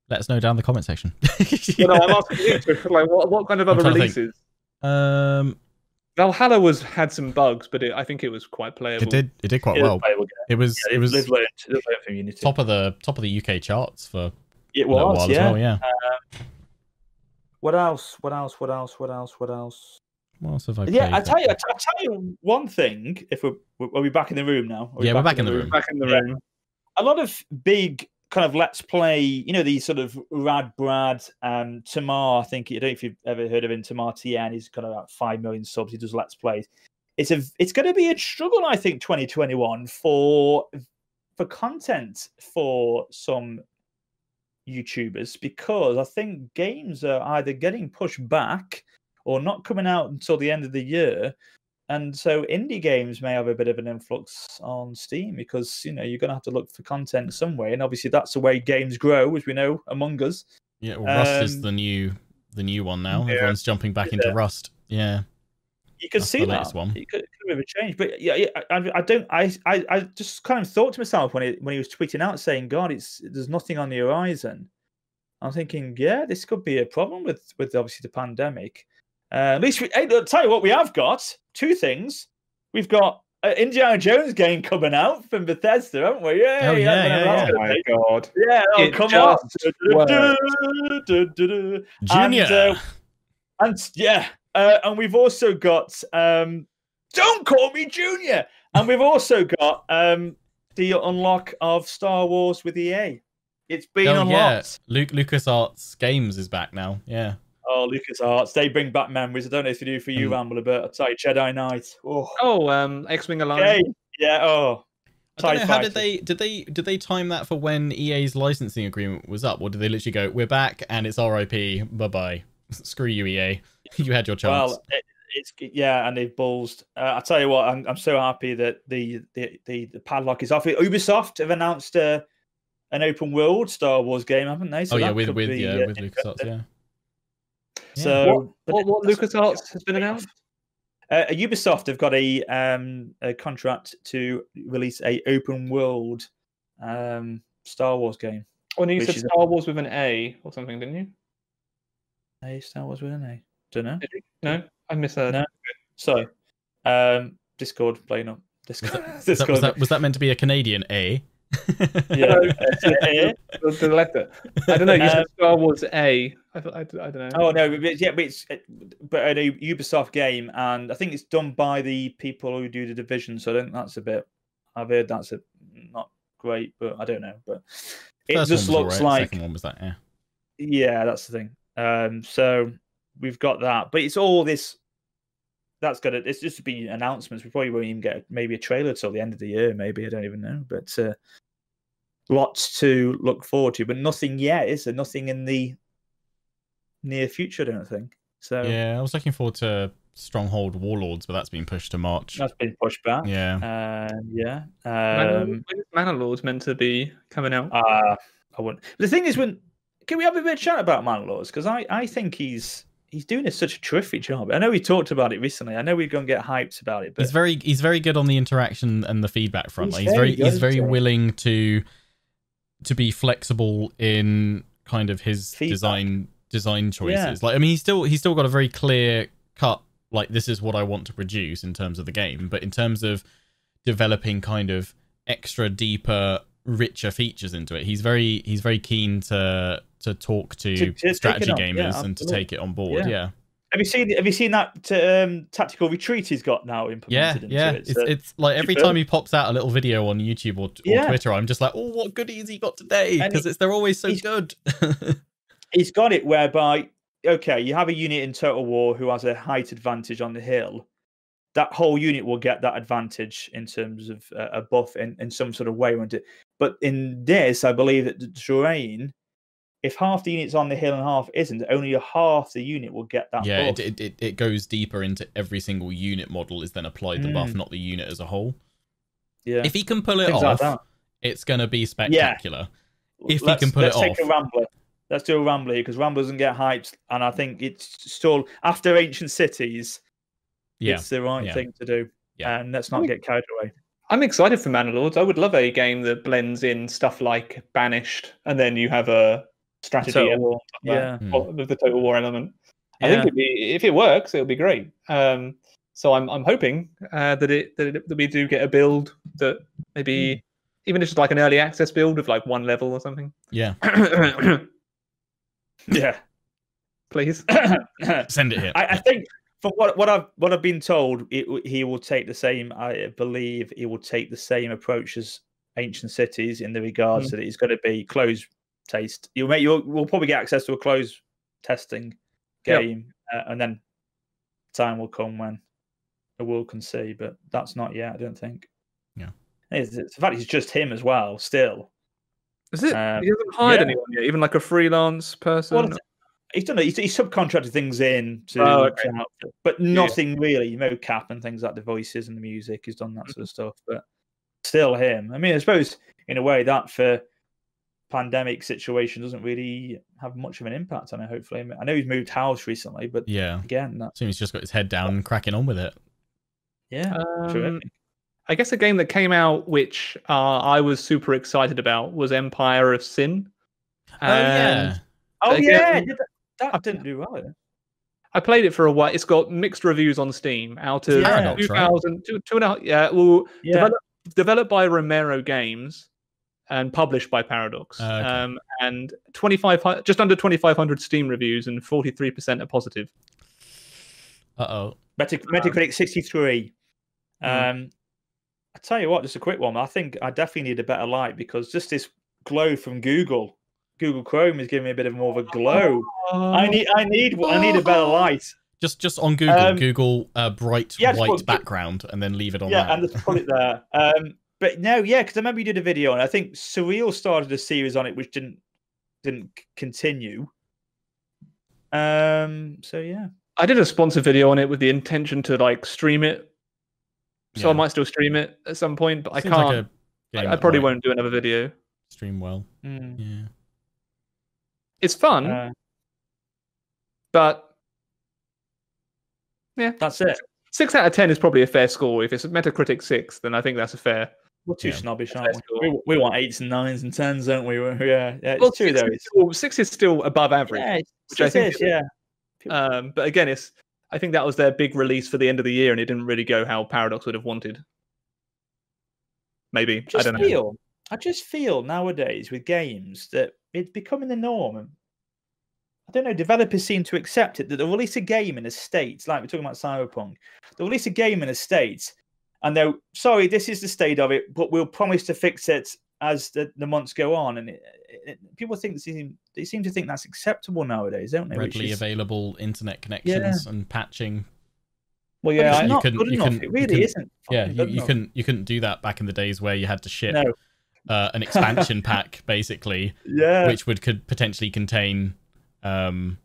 Let us know down in the comment section. yeah. well, no, I'm asking you to, like, what what kind of I'm other releases? Um, Valhalla was had some bugs, but it, I think it was quite playable. It did. It did quite it well. Was it was. Yeah, it, it was lived learned, lived learned from Unity. top of the top of the U K charts for. It was. A while yeah. As well, yeah. Um, what else? What else? What else? What else? What else? What else have I? Yeah, I tell you, I tell you one thing. If we're are we back in the room now? Are yeah, we're back, back in the room. room. Back in the yeah. room. A lot of big kind of let's play, you know, these sort of Rad Brad um Tamar. I think I don't know if you've ever heard of him, Tamar T N. He's got about five million subs. He does let's plays. It's a it's going to be a struggle, I think, twenty twenty-one for for content for some YouTubers, because I think games are either getting pushed back or not coming out until the end of the year, and so indie games may have a bit of an influx on Steam, because you know you're going to have to look for content somewhere, and obviously that's the way games grow, as we know, Among Us. Yeah, well, Rust um, is the new the new one now. Yeah. Everyone's jumping back yeah. into Rust. Yeah, you can that's see the that. One. You could, it could have a change, but yeah, yeah I, I don't. I, I I just kind of thought to myself when it when he was tweeting out saying, "God, it's there's nothing on the horizon." I'm thinking, yeah, this could be a problem with with obviously the pandemic. Uh, at least, we, hey, I'll tell you what, we have got two things. We've got an Indiana Jones game coming out from Bethesda, haven't we? Yay, oh, yeah, yeah, yeah. Oh, my God. Yeah, oh, come on. Junior. And, uh, and yeah, uh, and we've also got, um, don't call me Junior. And we've also got um, the unlock of Star Wars with E A. It's been oh, unlocked. Yeah. Luke, LucasArts Games is back now, yeah. Oh, LucasArts. They bring back memories. I don't know if they do for you, mm. Rambler, but I'll tell you, Jedi Knight. Oh, oh um, X-Wing Alliance. Okay. Yeah, oh. I don't know, how did they, did they did they time that for when E A's licensing agreement was up? Or did they literally go, we're back, and it's R I P, bye-bye. Screw you, E A. You had your chance. Well, it, it's, yeah, and they've ballsed. Uh, I'll tell you what, I'm, I'm so happy that the, the, the, the padlock is off. Ubisoft have announced uh, an open-world Star Wars game, haven't they? So oh, yeah, with, with, be, yeah, uh, with LucasArts, yeah. Yeah. So what, what, what LucasArts has been announced? Uh, Ubisoft have got a, um, a contract to release a open world um, Star Wars game. Oh, and you said Star Wars with an A or something, didn't you? A Star Wars with an A. Don't know. No, I misheard. No. So um, Discord playing up. Discord. Was that, Discord. Was, that, was that meant to be a Canadian A? Yeah, the, the letter. I don't know. You um, said Star Wars A. I, I, I don't know. Oh no, but, yeah, but it's but an Ubisoft game, and I think it's done by the people who do the Division. So I don't think that's a bit. I've heard that's a not great, but I don't know. But it First just looks right. like. Second one was that, yeah. Yeah, that's the thing. Um, so we've got that, but it's all this. That's gonna. It's just been announcements. We probably won't even get maybe a trailer till the end of the year. Maybe I don't even know. But uh, lots to look forward to. But nothing yet. Is there nothing in the near future? I don't think. So yeah, I was looking forward to Stronghold Warlords, but that's been pushed to March. That's been pushed back. Yeah. Uh, yeah. Um, Manor Lords meant to be coming out. Uh, I wouldn't. The thing is, when can we have a bit of chat about Manor Lords? Because I I think he's. He's doing a, such a terrific job. I know we talked about it recently. I know we're going to get hyped about it. But he's very he's very good on the interaction and the feedback front. He's, like, he's very he's very willing to to be flexible in kind of his feedback. design design choices. Yeah. Like I mean, he's still he's still got a very clear cut. Like this is what I want to produce in terms of the game, but in terms of developing kind of extra, deeper, richer features into it, he's very he's very keen to. to talk to, to strategy gamers yeah, and to take it on board. Yeah. yeah. Have you seen Have you seen that um, tactical retreat he's got now implemented? Yeah, into yeah. It? So it's, it's like every time he pops out a little video on YouTube or, or yeah. Twitter, I'm just like, oh, what goodies he got today? Because it's they're always so he's, good. He's got it whereby, okay, you have a unit in Total War who has a height advantage on the hill. That whole unit will get that advantage in terms of uh, a buff in, in some sort of way. But in this, I believe that the terrain... If half the unit's on the hill and half isn't, only a half the unit will get that yeah, buff. Yeah, it, it, it goes deeper into every single unit model is then applied mm. the buff, not the unit as a whole. Yeah. If he can pull it Things off, like it's going to be spectacular. Yeah. If let's, he can pull it off. Let's take a Rambler. Let's do a Rambler because Rambler doesn't get hyped. And I think it's still, after Ancient Cities, yeah. it's the right yeah. thing to do. Yeah. And let's not get carried away. I'm excited for Manor Lords. I would love a game that blends in stuff like Banished, and then you have a... strategy total war. Yeah. Of the Total War element. Yeah. I think it'd be, if it works, it'll be great. Um, So I'm I'm hoping uh, that it that, it, that we do get a build that maybe mm. even if it's like an early access build of like one level or something. Yeah. Yeah. Please send it here. I, I think for what what I've what I've been told, it, he will take the same. I believe he will take the same approach as Ancient Cities in the regards mm. that it's going to be closed taste. You'll make you'll we'll probably get access to a closed testing game, yep. uh, and then time will come when the world can see. But that's not yet, I don't think. Yeah, it's, it's, in fact, it's just him as well. Still, is it? Um, he hasn't hired yeah. anyone yet, even like a freelance person. Well, He's done. He's, he's subcontracted things in to, oh, okay. to outfit, but nothing yeah. really. Mocap and things like the voices and the music. He's done that mm-hmm. sort of stuff, but still him. I mean, I suppose in a way that for pandemic situation doesn't really have much of an impact on it. Hopefully, I know he's moved house recently, but yeah, again, that seems he's just got his head down and cracking on with it. Yeah, um, I guess a game that came out which uh, I was super excited about was Empire of Sin. Oh and yeah. Oh yeah. yeah. That didn't do well. Either. I played it for a while. It's got mixed reviews on Steam out of yeah. two thousand, right? two, two and a half. Yeah, well, yeah. Developed, developed by Romero Games and published by Paradox. Uh, okay. Um, and twenty-five, just under twenty-five hundred Steam reviews, and forty-three percent are positive. Uh oh. Metac Metacritic um, sixty-three. Mm. Um, I tell you what, just a quick one. I think I definitely need a better light because just this glow from Google. Google Chrome is giving me a bit of more of a glow. Oh. I need, I need, I need a better light. Just, just on Google, um, Google uh, bright yeah, white put, background, and then leave it on. Yeah, that. And just put it there. Um, but no, yeah, because I remember you did a video, and I think Surreal started a series on it, which didn't, didn't continue. Um. So yeah, I did a sponsor video on it with the intention to like stream it. So yeah. I might still stream it at some point, but it I can't. Like I, I probably won't do another video. Stream well. Mm. Yeah. It's fun, uh, but yeah, that's it. Six out of ten is probably a fair score. If it's a Metacritic six, then I think that's a fair. We're too yeah, snobbish, aren't we? we? We want eights and nines and tens, don't we? Yeah, yeah. It's well, two six, though. Is still, six is still above average, yeah, which I think. Is, yeah. Um, but again, it's. I think that was their big release for the end of the year, and it didn't really go how Paradox would have wanted. Maybe just I don't feel, know. I just feel nowadays with games that. It's becoming the norm. I don't know. Developers seem to accept it that they'll release a game in the States, like we're talking about Cyberpunk. They'll release a game in the States, and they'll, sorry, this is the state of it, but we'll promise to fix it as the, the months go on. And it, it, people think they seem, they seem to think that's acceptable nowadays, don't they? Readily is... available internet connections yeah. and patching. Well, yeah, it's I, not good enough. It really you isn't. Yeah, you, you couldn't you couldn't do that back in the days where you had to ship. No. Uh, an expansion pack, basically, yeah, which would could potentially contain um,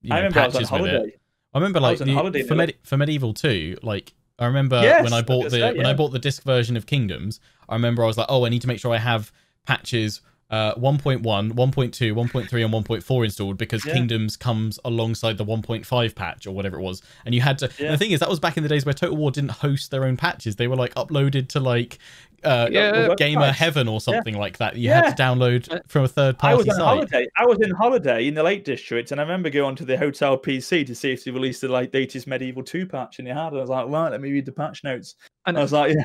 you know, I remember patches I was on with holiday. It. I remember like I the, holiday, for, Medi for Medieval two, like I remember yes, when I bought I the say, when yeah. I bought the disc version of Kingdoms. I remember I was like, oh, I need to make sure I have patches uh, one point one, one point two, one point three, and one point four installed because yeah. Kingdoms comes alongside the one point five patch or whatever it was. And you had to. Yeah. And the thing is, that was back in the days where Total War didn't host their own patches; they were like uploaded to like. Uh, yeah, Gamer nice. Heaven or something yeah. like that. You yeah. had to download from a third party. I was on site. holiday. I was in holiday in the Lake District, and I remember going to the hotel P C to see if they released the like latest Medieval two patch, and they had. And I was like, right, let me read the patch notes. And I was like, yeah.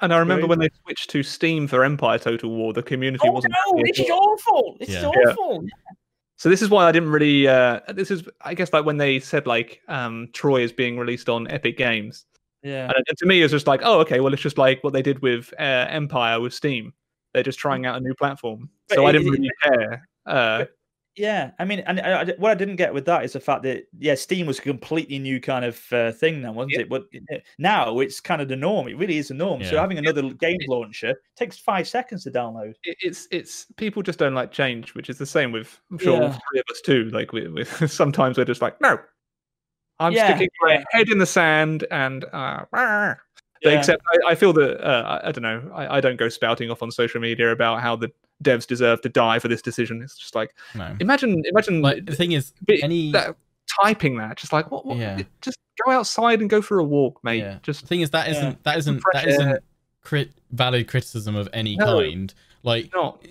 And I remember when they switched to Steam for Empire Total War, the community oh, wasn't. Oh no, it's awful. It's yeah. awful. Yeah. Yeah. So this is why I didn't really. Uh, this is, I guess, like when they said like um, Troy is being released on Epic Games. Yeah, and to me, it's just like, oh, okay, well, it's just like what they did with uh, Empire with Steam. They're just trying out a new platform, but so it, I didn't really it, care. Uh, but, yeah, I mean, and I, I, what I didn't get with that is the fact that yeah, Steam was a completely new kind of uh, thing then, wasn't yeah. it? But now it's kind of the norm. It really is the norm. Yeah. So having another it, game it, launcher takes five seconds to download. It, it's it's people just don't like change, which is the same with I'm sure yeah. with three of us too. Like we, we sometimes we're just like no. I'm yeah, sticking my yeah. head in the sand, and uh, yeah. except I, I feel that uh, I, I don't know. I, I don't go spouting off on social media about how the devs deserve to die for this decision. It's just like no. imagine, imagine. Like, the thing is, any that, typing that just like what? what yeah. Just go outside and go for a walk, mate. Yeah. Just the thing is that isn't yeah. that isn't that isn't crit valid criticism of any no, kind. Like not.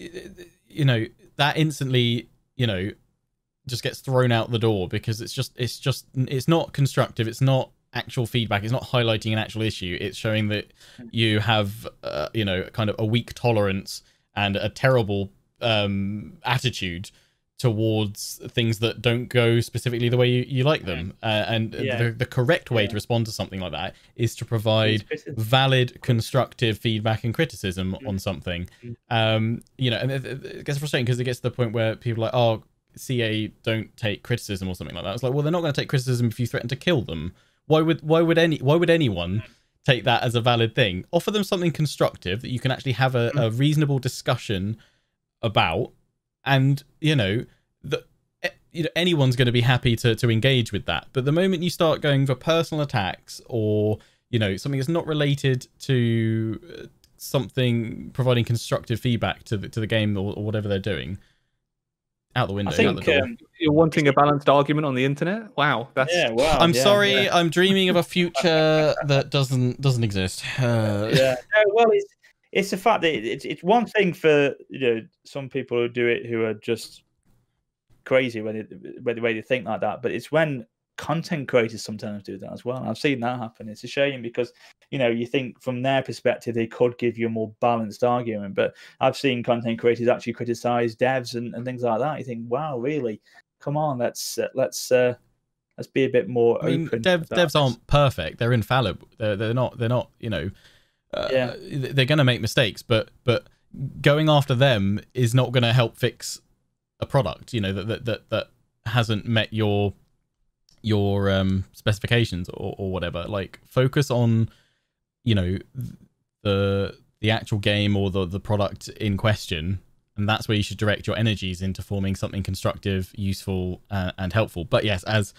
You know that instantly. You know. Just gets thrown out the door because it's just it's just it's not constructive, it's not actual feedback. It's not highlighting an actual issue. It's showing that you have, uh, you know, kind of a weak tolerance and a terrible um, attitude towards things that don't go specifically the way you, you like them. Uh, and yeah. the, the correct way yeah. to respond to something like that is to provide valid, constructive feedback and criticism mm. on something. Mm. Um, you know, and it, it gets frustrating because it gets to the point where people are like, oh, C A don't take criticism or something like that. It's like, well, they're not going to take criticism if you threaten to kill them. Why would why would any why would anyone take that as a valid thing? Offer them something constructive that you can actually have a, a reasonable discussion about. And, you know, the, you know, anyone's going to be happy to, to engage with that. But the moment you start going for personal attacks or, you know, something that's not related to something providing constructive feedback to the, to the game or, or whatever they're doing, out the window. I think the um, you're wanting a balanced argument on the internet. Wow, that's. Yeah, wow, I'm yeah, sorry, yeah. I'm dreaming of a future that doesn't doesn't exist. Uh... Yeah, no, well, it's it's the fact that it's it's one thing for you know some people who do it who are just crazy when it, when the way they think like that, but it's when content creators sometimes do that as well. I've seen that happen. It's a shame because you know you think from their perspective they could give you a more balanced argument, but I've seen content creators actually criticize devs and, and things like that. You think, wow, really? Come on, let's uh, let's uh, let's be a bit more I mean, open. Dev, devs aren't perfect; they're infallible. They're, they're not. They're not. You know, uh, yeah. they're going to make mistakes, but but going after them is not going to help fix a product. You know that that that, that hasn't met your your um specifications or, or whatever. Like, focus on you know the the actual game or the the product in question, and that's where you should direct your energies into forming something constructive, useful uh, and helpful. But yes, as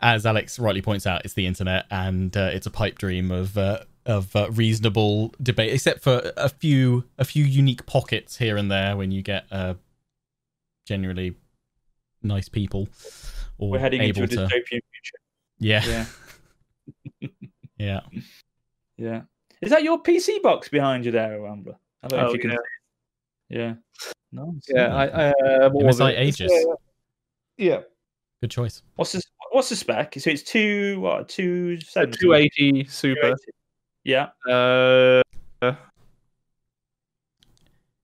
as Alex rightly points out, it's the internet, and uh, it's a pipe dream of uh, of uh, reasonable debate, except for a few a few unique pockets here and there when you get uh generally nice people. Or we're heading into a dystopian to... future. Yeah. Yeah. yeah. Yeah. Is that your P C box behind you there, Rambler? I don't oh, know if you yeah. can. Yeah. No. Yeah. I, I, uh, it was like ages. Yeah. Good choice. What's the What's the spec? So it's two what two seventy. Two eighty super. Yeah. Uh.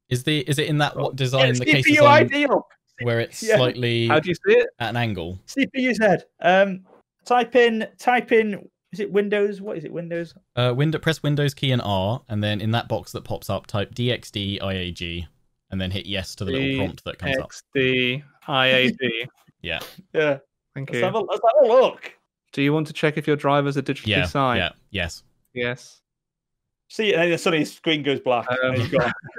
Is the is it in that what design yeah, the case is ideal. Where it's yeah. slightly How do you see it? At an angle. C P U's head. Um, type in, type in. Is it Windows? What is it? Windows. Uh, window. Press Windows key and R, and then in that box that pops up, type D X D I A G, and then hit yes to the little prompt that comes up. D X D I A G. Yeah. Yeah. Thank let's you. Have a, let's have a look. Do you want to check if your drivers are digitally yeah, signed? Yeah. Yes. Yes. See, and then suddenly his screen goes black. Um,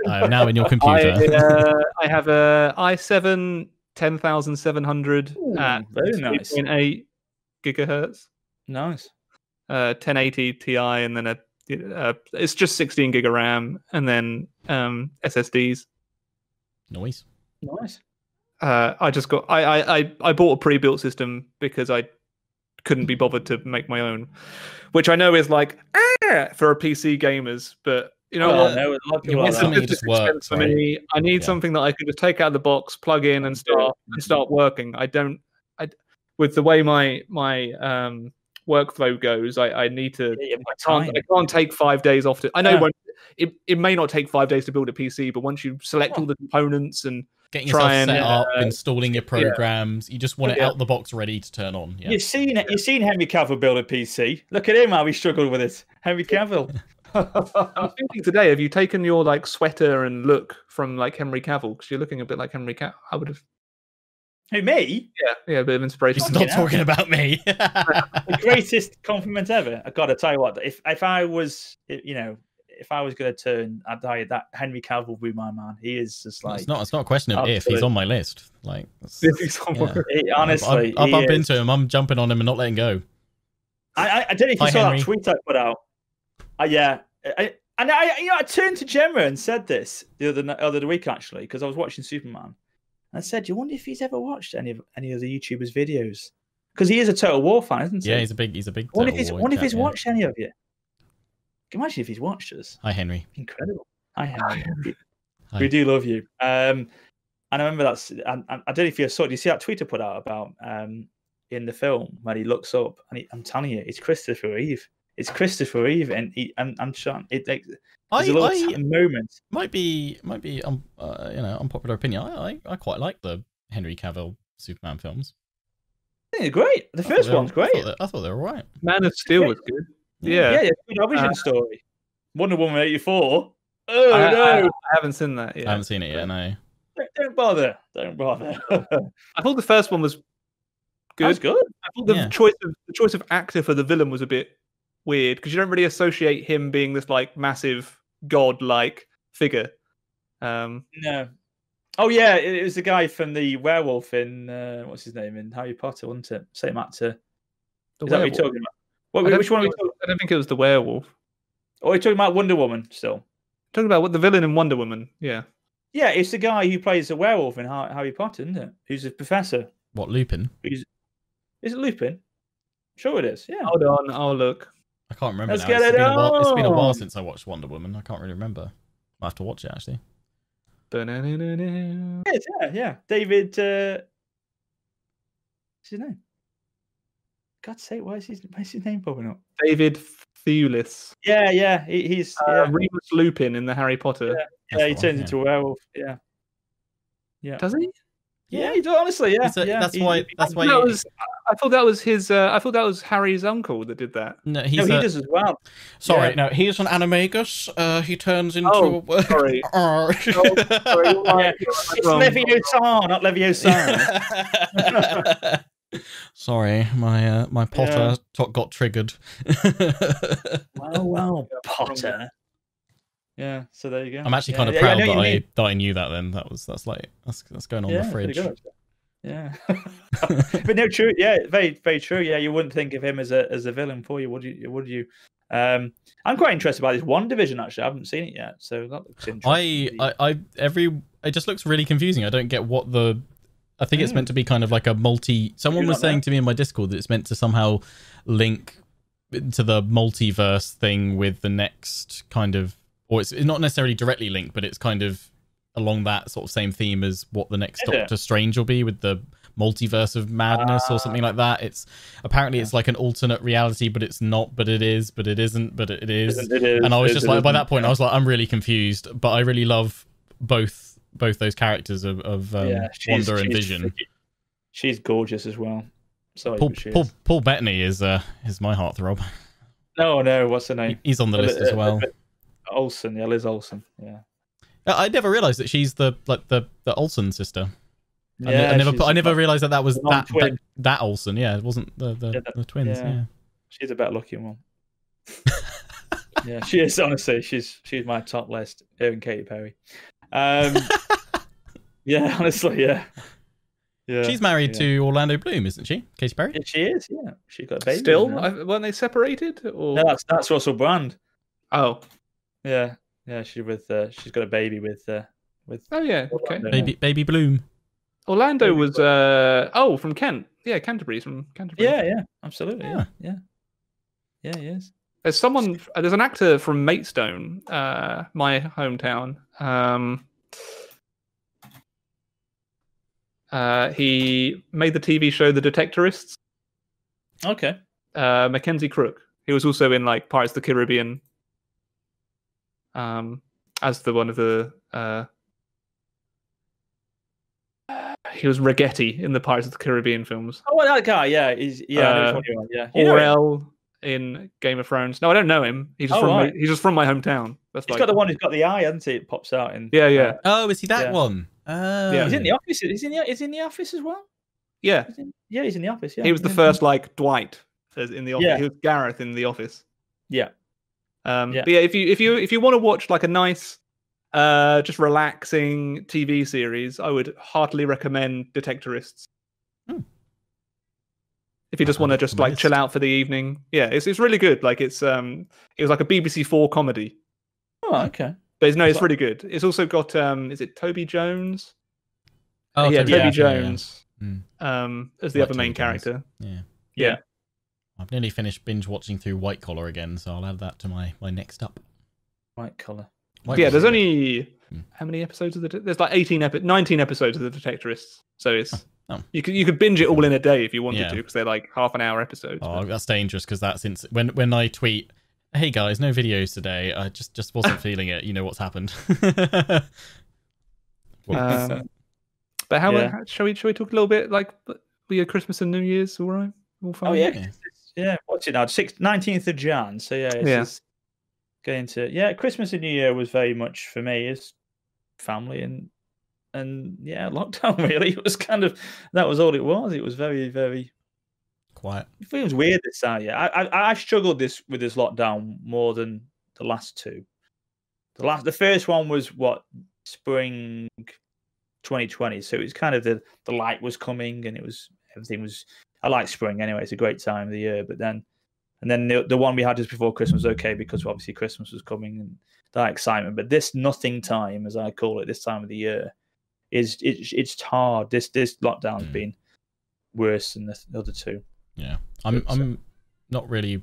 I'm now in your computer. I, uh, I have a i seven ten thousand seven hundred Ooh, at nice. three point eight gigahertz. Nice. Uh, ten eighty Ti, and then a, uh, it's just sixteen gig of RAM, and then um, S S Ds. Nice. Nice. Uh, I just got. I I I bought a pre-built system because I couldn't be bothered to make my own, which I know is like. For a P C gamers, but you know well, what? No, you want something that just works for me. Right? I need yeah. something that I can just take out of the box, plug in, and start and start working. I don't. I with the way my my um, workflow goes, I, I need to. Yeah, I can't. I can't take five days off. To, I know yeah. when, it it may not take five days to build a P C, but once you select all the components and getting yourself and, set up, uh, installing your programs, yeah. you just want it yeah. out the box, ready to turn on. Yeah. You've seen it. You've seen Henry Cavill build a P C. Look at him, how he struggled with it. Henry Cavill. I was thinking today, have you taken your like sweater and look from like Henry Cavill? Because you're looking a bit like Henry Cavill. I would have. Who, me? Yeah, yeah, a bit of inspiration. He's not talking about me. The greatest compliment ever. I got to tell you what. If if I was, you know. If I was going to turn, I'd hire that Henry Cavill would be my man. He is just like... It's not, it's not a question of if. He's on my list. Like, he's on yeah. he, honestly. I'll bump into him. I'm jumping on him and not letting go. I, I, I don't know if Hi, you saw Henry. That tweet I put out. Uh, yeah. I, and I, you know, I turned to Gemma and said this the other, the other week, actually, because I was watching Superman. And I said, you wonder if he's ever watched any of any of the YouTubers' videos? Because he is a Total War fan, isn't he? Yeah, he's a big... He's a big I wonder if he's, wonder if he's yeah. watched any of you. Imagine if he's watched us. Hi, Henry. Incredible. Hi, Henry. Hi. We do love you. Um, and I remember that's. I, I don't know if you saw. Do you see that tweet I put out about um, in the film when he looks up, and he, I'm telling you, it's Christopher Reeve. It's Christopher Reeve, and he, I'm, I'm trying. It like there's I, a little I, moment. Might be, might be, um, uh, you know, unpopular opinion. I, I, I quite like the Henry Cavill Superman films. I think they're great. The I first one's were, great. I thought, they, I thought they were right. Man of Steel was good. Yeah, yeah, yeah, good origin uh, story. Wonder Woman eighty-four. Oh I, no, I, I haven't seen that yet. I haven't seen it yet. No. Don't, don't bother. Don't bother. I thought the first one was good. Was good. I thought the yeah. choice of the choice of actor for the villain was a bit weird, because you don't really associate him being this like massive god-like figure. Um, no. Oh yeah, it, it was the guy from the werewolf in uh, what's his name in Harry Potter, wasn't it? Same actor. The Is werewolf. That what you're talking about? What, which one? Are we talking about? I don't think it was the werewolf. Oh, you're talking about Wonder Woman still. Talking about what the villain in Wonder Woman, yeah. Yeah, it's the guy who plays the werewolf in Harry Potter, isn't it? Who's a professor. What, Lupin? Who's... Is it Lupin? Sure it is, yeah. Hold on, I'll look. I can't remember Let's now. Get it's, it been on. A while, it's been a while since I watched Wonder Woman. I can't really remember. I'll have to watch it, actually. Yeah, yeah, yeah. David... Uh... What's his name? God's sake, why is his, why is his name popping up? David... Thewlis. Yeah, yeah, he, he's uh, yeah. Remus Lupin in the Harry Potter. Yeah, yeah he turns yeah. into a werewolf. Yeah, yeah. Does he? Yeah, yeah he does. Honestly, yeah. A, yeah. That's he, why. That's I why. That he, was, I thought that was his. Uh, I thought that was Harry's uncle that did that. No, he's no he a, does as well. Sorry, yeah. no, he's an animagus. Uh, he turns into. Oh, a... sorry. oh, sorry. Yeah. It's Leviosan, not Leviosan. Sorry, my uh, my Potter yeah. got triggered. Wow, wow, Potter. Yeah, so there you go. I'm actually yeah, kind of yeah, proud I that I mean. that I knew that. Then that was that's like that's that's going on yeah, the fridge. Yeah, but no, true. Yeah, very very true. Yeah, you wouldn't think of him as a as a villain for you, would you? Would you? Um, I'm quite interested by this WandaVision. Actually, I haven't seen it yet, so that looks interesting. I I, I every it just looks really confusing. I don't get what the. I think it's meant to be kind of like a multi... Someone was saying to me in my Discord that it's meant to somehow link to the multiverse thing with the next kind of... Or it's not necessarily directly linked, but it's kind of along that sort of same theme as what the next Doctor Strange will be with the multiverse of madness or something like that. It's apparently it's like an alternate reality, but it's not, but it is, but it isn't, but it is. And I was just like, by that point, I was like, I'm really confused, but I really love both... both those characters of, of um, yeah, Wanda and Vision. She's gorgeous as well. Sorry, Paul, Paul, Paul Bettany is uh, is my heartthrob. No, no, what's her name? He's on the uh, list uh, as well. Uh, Olsen, yeah, Liz Olsen, yeah. I never realised that she's the like the, the Olsen sister. I, yeah, I never I never realised that that was that, that that Olsen. Yeah, it wasn't the the, yeah, that, the twins. Yeah. yeah, she's a better looking one. Yeah, she is honestly. She's she's my top list. Her and Katy Perry. Um, yeah, honestly, yeah. yeah. She's married yeah. to Orlando Bloom, isn't she? Katy Perry? Yeah, she is, yeah. She got a baby. Still? I, weren't they separated? Or... No, that's, that's Russell Brand. Oh. Yeah, yeah, she with, uh, she's got a baby with... Uh, with. Oh, yeah, Orlando. okay. Baby baby Bloom. Orlando baby was... Bloom. Uh, oh, from Kent. Yeah, Canterbury's from Canterbury. Yeah, yeah, absolutely, yeah. Yeah, yeah, yeah he is. There's someone, there's an actor from Maidstone, uh, my hometown. Um, uh, he made the T V show The Detectorists. Okay. Uh, Mackenzie Crook. He was also in like Pirates of the Caribbean, um, as the one of the. Uh, he was Rigetti in the Pirates of the Caribbean films. Oh, that guy, yeah, he's yeah, uh, yeah. Orel. In Game of Thrones. No, I don't know him. He's just oh, from right. my, he's just from my hometown. That's he's like... got the one who's got the eye, hasn't he? It pops out in. Yeah, yeah. Oh, is he that yeah. one? Oh. Yeah. He's in The Office. He's in the he's in the Office as well. Yeah. He's in, yeah, he's in The Office. Yeah. He was the first like Dwight in The Office. Yeah. He was Gareth in The Office. Yeah. Um. Yeah. But yeah. If you if you if you want to watch like a nice, uh, just relaxing T V series, I would heartily recommend Detectorists. Hmm. If you just want to just like chill out for the evening, yeah, it's it's really good. Like it's um, it was like a B B C four comedy. Oh, okay. But it's, no, it's really good. It's also got um, is it Toby Jones? Oh, yeah, Toby, Toby yeah, Jones. Yeah. Um, as the like other main Toby character. Yeah. yeah, yeah. I've nearly finished binge watching through White Collar again, so I'll add that to my my next up. White Collar. White yeah, Collar. There's only hmm. how many episodes of the? There's like eighteen epi- nineteen episodes of the Detectorists. So it's. Oh. Oh. You could you could binge it all in a day if you wanted yeah. to, because they're like half an hour episodes. Oh, but that's dangerous, because that's ins- when when I tweet, "Hey guys, no videos today. I just just wasn't feeling it. You know what's happened." Well, um, but how, yeah. how shall we shall we talk a little bit like your Christmas and New Year's? All right, all fine. Oh yeah, yeah. yeah. What's it now? nineteenth of Jan So yeah, it's yeah. going to yeah. Christmas and New Year was very much for me as family and. And yeah, lockdown really. It was kind of that was all it was. It was very, very quiet. It feels weird this time. Yeah, I, I, I struggled this with this lockdown more than the last two. The last, the first one was what spring twenty twenty. So it's kind of the the light was coming, and it was everything was. I like spring anyway. It's a great time of the year. But then, and then the the one we had just before Christmas was okay, because obviously Christmas was coming and that excitement. But this nothing time, as I call it, this time of the year. Is it's it's hard. This this lockdown's mm. been worse than the other two. Yeah, I'm I'm not really.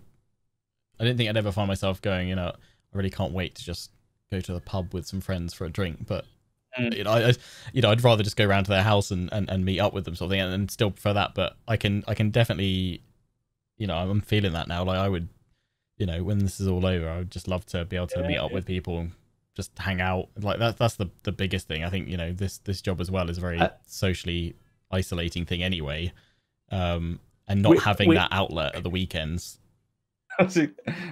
I didn't think I'd ever find myself going, you know, I really can't wait to just go to the pub with some friends for a drink. But mm. you know, I, I you know I'd rather just go around to their house and, and, and meet up with them sort of thing, and, and still prefer that. But I can I can definitely, you know, I'm feeling that now. Like I would, you know, when this is all over, I would just love to be able to yeah, meet up yeah. with people. Just hang out like that. That's the, the biggest thing. I think, you know, this, this job as well is a very uh, socially isolating thing anyway. Um, and not we, having we, that outlet at the weekends. I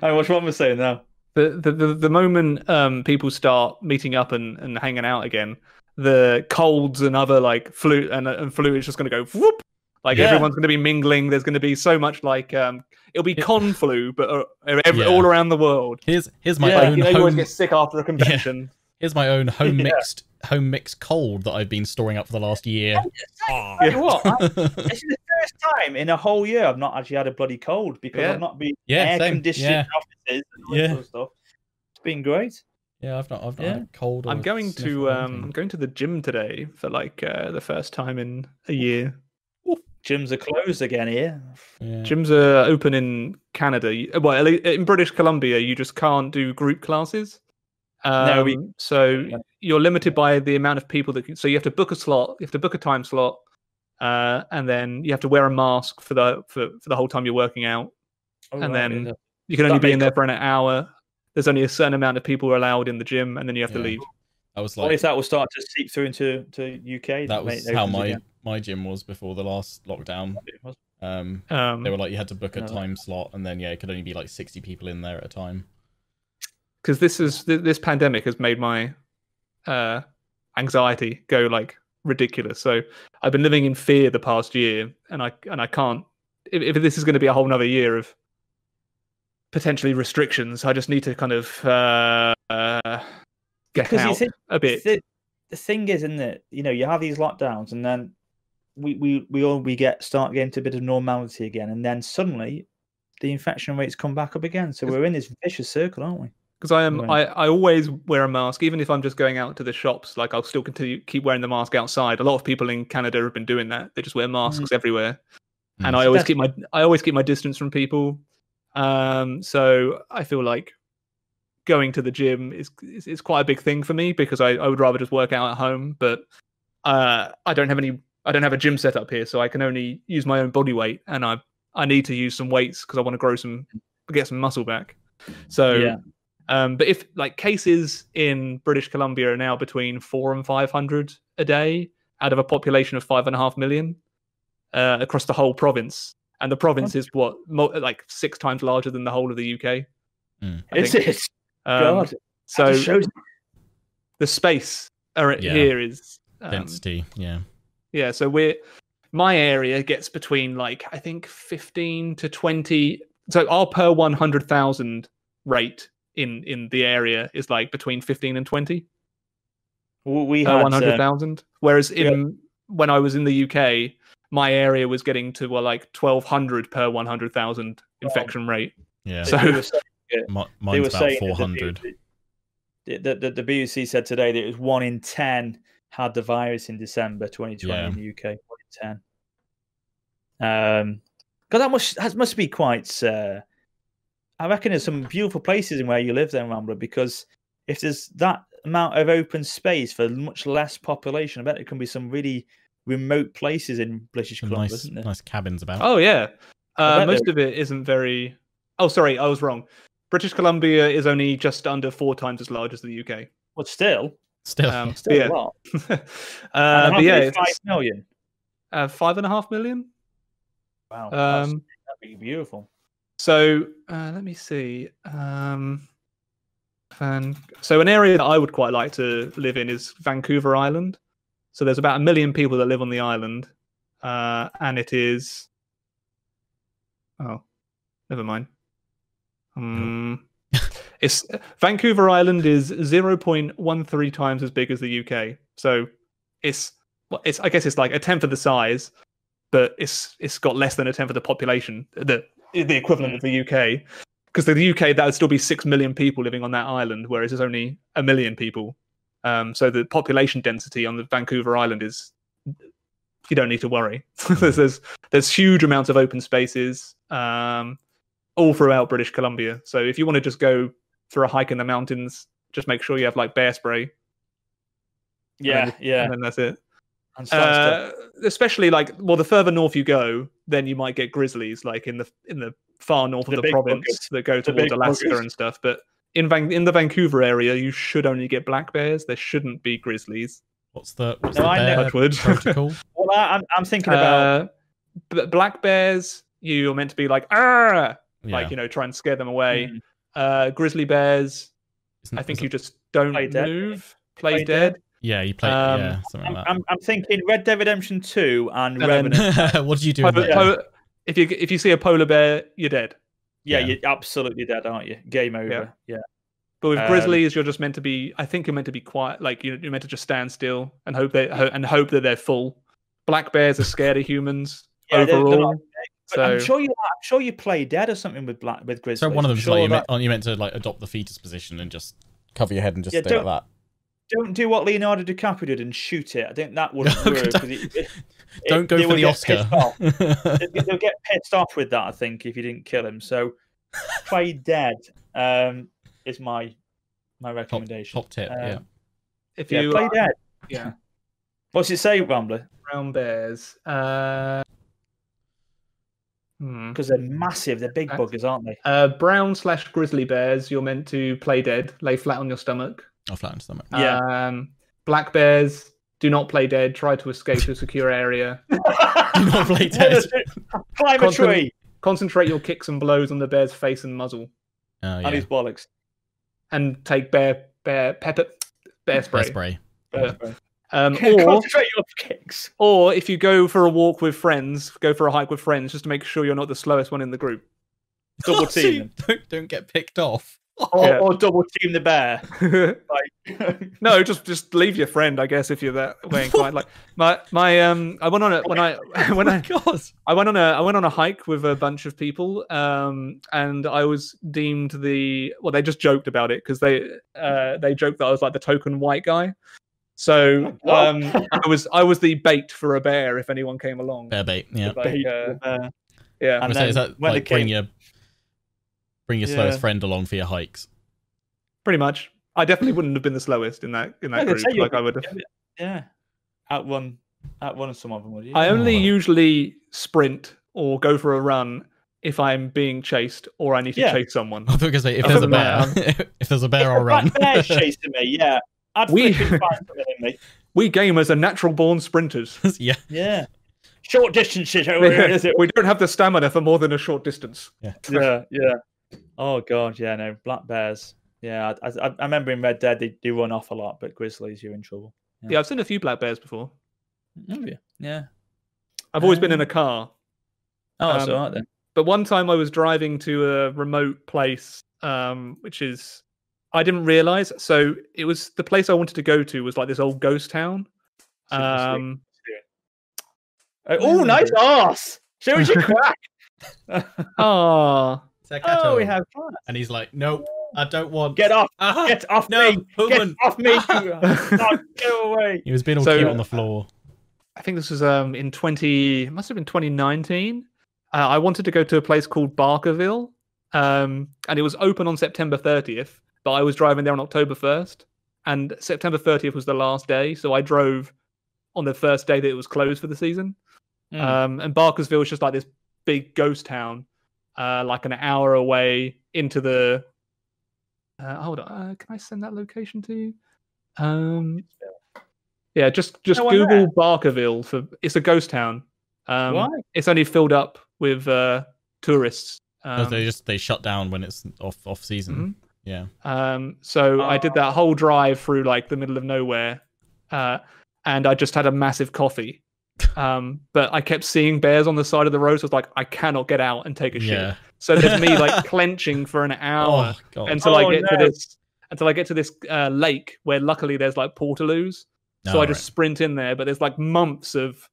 watch what I'm saying now. The, the, the, the moment um, people start meeting up and, and hanging out again, the colds and other like flu and, and flu is just going to go whoop. Like yeah. everyone's going to be mingling. There's going to be so much like um, it'll be con flu, but uh, every, yeah. all around the world. Here's here's my yeah, own. You know, home... you always get sick after a convention. Yeah. Here's my own home yeah. mixed home mixed cold that I've been storing up for the last year. Oh. Yeah. What? I, this is the first time in a whole year I've not actually had a bloody cold, because yeah. I've not been yeah, air same. conditioned yeah. offices and all yeah. sort of stuff. It's been great. Yeah, I've not. I've not yeah. had a cold. Or I'm going to. Um, I'm going to the gym today for like uh, the first time in a year. Gyms are closed again here. Yeah. Gyms are open in Canada. Well, in British Columbia, you just can't do group classes. Um, no, we... So you're limited by the amount of people that. Can... So you have to book a slot. You have to book a time slot, uh, and then you have to wear a mask for the for, for the whole time you're working out. Oh, and right, then yeah. you can only be in there for an hour. There's only a certain amount of people allowed in the gym, and then you have yeah. to leave. I was like, what if that will start to seep through into to U K? That was how my. Again. My gym was before the last lockdown. Um, um, they were like, you had to book a time slot, and then yeah, it could only be like sixty people in there at a time. Because this is this pandemic has made my uh, anxiety go like ridiculous. So I've been living in fear the past year, and I and I can't. If, if this is going to be a whole nother year of potentially restrictions, I just need to kind of uh, uh, get out said, a bit. The, the thing is, isn't it? You know, you have these lockdowns, and then. We, we we all we get start getting to a bit of normality again, and then suddenly the infection rates come back up again. So we're in this vicious circle, aren't we? Because I am I, I always wear a mask, even if I'm just going out to the shops. Like I'll still continue keep wearing the mask outside. A lot of people in Canada have been doing that. They just wear masks mm. everywhere, mm. and I always keep my I always keep my distance from people. Um, so I feel like going to the gym is is, is quite a big thing for me, because I, I would rather just work out at home. But uh, I don't have any. I don't have a gym set up here, so I can only use my own body weight, and I I need to use some weights because I want to grow some, get some muscle back. So, yeah. um, but if like cases in British Columbia are now between four and five hundred a day out of a population of five and a half million uh, across the whole province, and the province is what mo- like six times larger than the whole of the U K. Mm. Is it? Um, God. So shows- the space are, yeah. here is um, density. Yeah. Yeah, so we're my area gets between like I think fifteen to twenty. So our per one hundred thousand rate in, in the area is like between fifteen and twenty. We per one hundred thousand. Whereas in yeah. when I was in the U K, my area was getting to well like twelve hundred per one hundred thousand infection rate. Yeah, so they were saying, yeah, mine's they were about four hundred. The, the, the, the B B C said today that it was one in ten. Had the virus in December twenty twenty yeah. in the U K, ten. Um, God, that must that must be quite. Uh, I reckon there's some beautiful places in where you live, then, Rambler, because if there's that amount of open space for much less population, I bet there can be some really remote places in British Columbia, nice, isn't there? Nice cabins about. Oh, yeah. Uh, most they're... of it isn't very... Oh, sorry, I was wrong. British Columbia is only just under four times as large as the U K. Well, still. Still. Um, still yeah. a lot. uh, but yeah, it's five million. Uh, five and a half million? Wow. Um, that'd be beautiful. So, uh, let me see. Um, and so an area that I would quite like to live in is Vancouver Island. So there's about a million people that live on the island. Uh, and it is... Oh, never mind. Um, it's Vancouver Island is zero point one three times as big as the U K. So it's, well, it's I guess it's like a tenth of the size, but it's it's got less than a tenth of the population, the the equivalent of the U K. Because the U K, that would still be six million people living on that island, whereas there's only a million people. Um, so the population density on the Vancouver Island is, you don't need to worry. there's, there's there's huge amounts of open spaces. Um, all throughout British Columbia. So if you want to just go for a hike in the mountains, just make sure you have like bear spray. Yeah, and then, yeah. And then that's it. And uh, especially like, well, the further north you go, then you might get grizzlies, like in the in the far north the of the province buggers. that go towards Alaska buggers. and stuff. But in Van in the Vancouver area, you should only get black bears. There shouldn't be grizzlies. What's the, what's no, the I bear protocol? Well, I, I'm, I'm thinking about uh, black bears. You're meant to be like, ah. Like, yeah. you know, try and scare them away. Mm. Uh, grizzly bears, I think you just don't play move. Play, play dead. dead. Yeah, you play um, yeah, something I'm, like that. I'm, I'm thinking Red Dead Redemption two and no, Revenant. What do you do? Polar, polar, if you if you see a polar bear, you're dead. Yeah, yeah. You're absolutely dead, aren't you? Game over. Yeah. yeah. But with um, grizzlies, you're just meant to be. I think you're meant to be quiet. Like you're, you're meant to just stand still and hope they ho and hope that they're full. Black bears are scared of humans yeah, overall. They're, they're not- So, I'm sure you. I'm sure you play dead or something with black with grizzlies. So one of them is sure like you that... meant, you meant to like adopt the fetus position and just cover your head and just yeah, stay like that. Don't do what Leonardo DiCaprio did and shoot it. I think that wouldn't work. Don't, it, it, don't go for the Oscar. they'll, they'll get pissed off with that. I think if you didn't kill him, so play dead um, is my my recommendation. Top, top tip. Um, yeah. If you yeah, play are... dead. Yeah. What's it say, Rambler? Brown bears. Uh... Because they're massive, they're big buggers, aren't they? Uh, brown slash grizzly bears, you're meant to play dead, lay flat on your stomach. Oh, flat on your stomach. Yeah. Um, black bears, do not play dead, try to escape to a secure area. Do not play dead. Climb a tree. Concentrate your kicks and blows on the bear's face and muzzle. Oh, yeah. And his bollocks. And take bear bear pepper bear spray. Bear spray. Bear spray. Um, or, kicks. or if you go for a walk with friends, go for a hike with friends, just to make sure you're not the slowest one in the group. Double oh, team. So don't, don't get picked off. Or, yeah. or double team the bear. like, no, just just leave your friend, I guess, if you're that way inclined. Like my my um, I went on a when I when I oh I went on a I went on a hike with a bunch of people, um, and I was deemed the well, they just joked about it because they uh they joked that I was like the token white guy. So um, I was I was the bait for a bear if anyone came along. Bear bait, yeah. Like, bait uh, yeah. And then, is that when like, bring your bring your yeah. slowest friend along for your hikes? Pretty much. I definitely wouldn't have been the slowest in that in that I group. Like I would have. Yeah. Out one, out one of some of them. Would you? I only oh. usually sprint or go for a run if I'm being chased or I need to yeah. chase someone. I thought say, if, there's a bear, if there's a bear, I'll run. If a bear's chasing me, yeah. I'd we, fine me. we gamers are natural born sprinters. yeah. Yeah. Short distances over here, is it? We don't have the stamina for more than a short distance. Yeah. Yeah. yeah. Oh, God. Yeah, no. Black bears. Yeah. I, I, I remember in Red Dead, they do run off a lot, but grizzlies, you're in trouble. Yeah. yeah I've seen a few black bears before. Have you? Yeah. I've always um, been in a car. Oh, that's um, all right then. But one time I was driving to a remote place, um, which is. I didn't realize. So it was the place I wanted to go to was like this old ghost town. Um, oh, oh, nice ass! Show us your crack. Oh, oh, we have fun. And he's like, nope, I don't want. Get off! Uh-huh. Get off no, me! Human. Get off me! Oh, go away! He was being all so, cute on the floor. I think this was um in twenty. It must have been twenty nineteen. Uh, I wanted to go to a place called Barkerville, um, and it was open on September thirtieth. But I was driving there on October first, and September thirtieth was the last day. So I drove on the first day that it was closed for the season. Mm. Um, and Barkersville is just like this big ghost town, uh, like an hour away into the... Uh, hold on, uh, can I send that location to you? Um, yeah, just just no Google Barkerville. For it's a ghost town. Um, Why? It's only filled up with uh, tourists. Um, no, they just they shut down when it's off off season. Mm-hmm. Yeah. Um, so oh. I did that whole drive through like the middle of nowhere, uh, and I just had a massive coffee. Um, but I kept seeing bears on the side of the road, so I was like, I cannot get out and take a yeah. shit. So there's me like clenching for an hour oh, until oh, I get no. to this until I get to this uh, lake where luckily there's like portaloos. So oh, I just right. sprint in there, but there's like months of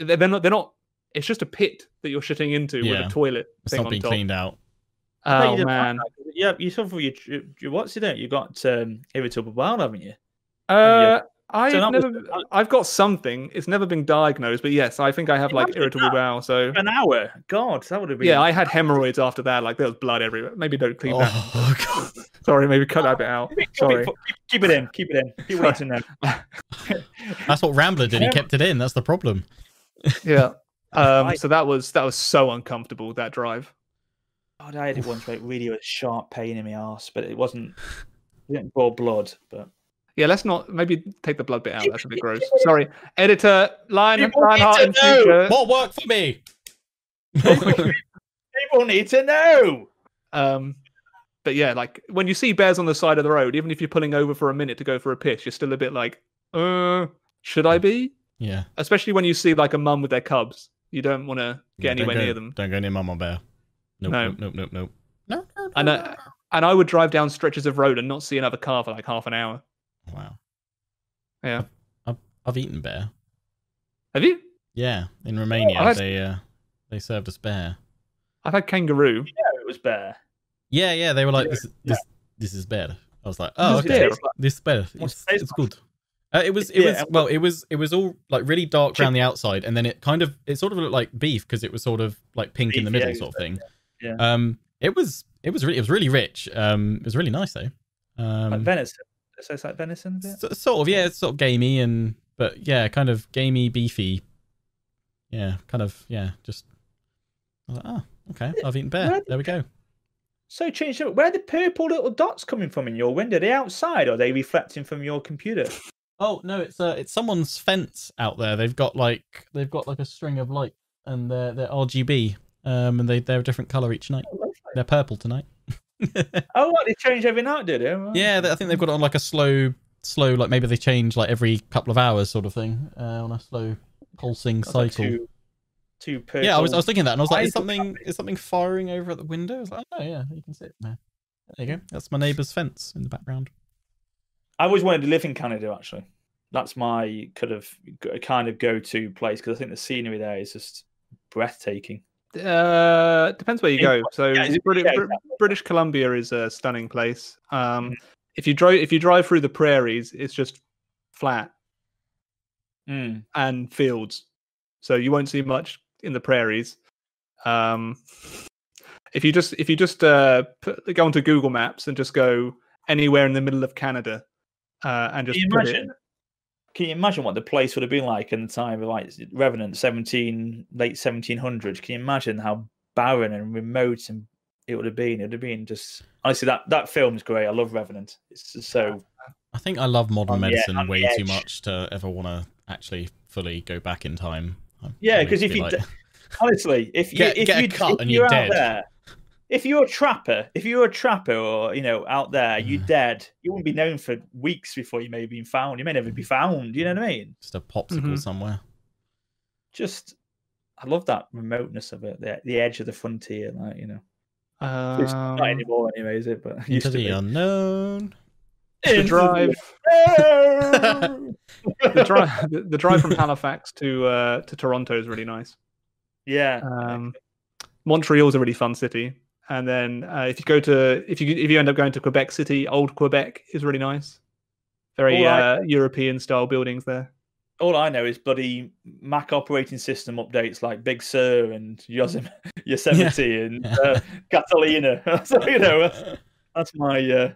they're not they're not it's just a pit that you're shitting into yeah. with a toilet it's thing not on being top. Cleaned out. Oh no, man. Yeah, you suffer with your, your what's it you got um irritable bowel, haven't you? Uh you... I've so never. Was, I've got something. It's never been diagnosed, but yes, I think I have like irritable bowel. So an hour. God, that would have been. Yeah, I had hemorrhoids after that. Like there was blood everywhere. Maybe don't clean oh, that. Oh God. Sorry, maybe cut that bit out. Sorry. Keep it in. Keep it in. Keep it in there. That's what Rambler did. He kept it in. That's the problem. Yeah. Um. So that was that was so uncomfortable, that drive. God, I had it once where it really was sharp pain in my ass, but it wasn't. It didn't draw blood, but. Yeah, let's not. Maybe take the blood bit out. That's a bit gross. Sorry, editor. Lion, Lionheart in future. More work for me. People, people need to know. Um, but yeah, like when you see bears on the side of the road, even if you're pulling over for a minute to go for a piss, you're still a bit like, uh, should I be? Yeah. Especially when you see like a mum with their cubs, you don't want to get no, anywhere go, near them. Don't go near mum on bear. Nope, no, nope, nope, nope, nope. No, no, no. And I, and I would drive down stretches of road and not see another car for like half an hour. Wow. Yeah. I've, I've eaten bear. Have you? Yeah. In Romania, oh, had... they uh, they served us bear. I've had kangaroo. Yeah, it was bear. Yeah, yeah. They were like, this, this, this is bear. I was like, oh, okay. This is bear. It's, it's good. Uh, it was, it was, well, it was, it was all like really dark around the outside, and then it kind of, it sort of looked like beef because it was sort of like pink beef, in the middle, yeah, sort of thing. Yeah. Yeah. Um, it was, it was really, it was really rich. Um, it was really nice though. Um, like venison. So it's like venison, is it? Sort of, yeah. It's sort of gamey and, but yeah, kind of gamey, beefy. Yeah, kind of, yeah. Just, I was like, oh, okay. I've eaten bear. Where there we go. So changed. Where are the purple little dots coming from in your window? Are they outside, or are they reflecting from your computer? Oh no, it's uh, it's someone's fence out there. They've got like they've got like a string of light, and they're they're R G B, um, and they they're a different color each night. Oh, they're purple tonight. Oh, what, they change every night, do they? Right. Yeah, I think they've got it on like a slow, slow, like maybe they change like every couple of hours, sort of thing, uh, on a slow pulsing cycle. Like two, two purple. Yeah, I was, I was thinking that, and I was like, is something, is something firing over at the window? I was like, oh yeah, you can see it there. There you go. That's my neighbour's fence in the background. I always wanted to live in Canada. Actually, that's my kind of kind of go-to place because I think the scenery there is just breathtaking. Uh, depends where you go. So yeah, British, yeah, exactly. British Columbia is a stunning place. Um, mm. if you drive if you drive through the prairies, it's just flat mm. and fields, so you won't see much in the prairies. Um, if you just if you just uh, put, go onto Google Maps and just go anywhere in the middle of Canada, uh, and just can you put imagine? It. Can you imagine what the place would have been like in the time of like Revenant, seventeen late seventeen hundreds? Can you imagine how barren and remote and it would have been? It would have been just honestly that that film's great. I love Revenant. It's just so. I think I love modern medicine yeah, way too much to ever want to actually fully go back in time. I'm yeah, because if be you like... honestly, if you get, if get you cut if and you're, you're dead. Out there, if you're a trapper, if you're a trapper, or you know, out there, you're mm. dead. You wouldn't be known for weeks before you may have been found. You may never be found. You know what I mean? Just a popsicle mm-hmm. somewhere. Just, I love that remoteness of it. The, the edge of the frontier, like you know. Um, it's not anymore, anyway, is it? But it used to the be. Unknown. The drive. the drive. The, the drive from Halifax to uh, to Toronto is really nice. Yeah. Um, Montreal's a really fun city. And then uh, if you go to if you if you end up going to Quebec City, old Quebec is really nice. Very uh, European style buildings there. All I know is bloody Mac operating system updates like Big Sur and Yosemite, Yosemite yeah. and uh, Catalina. So you know that's, that's my uh,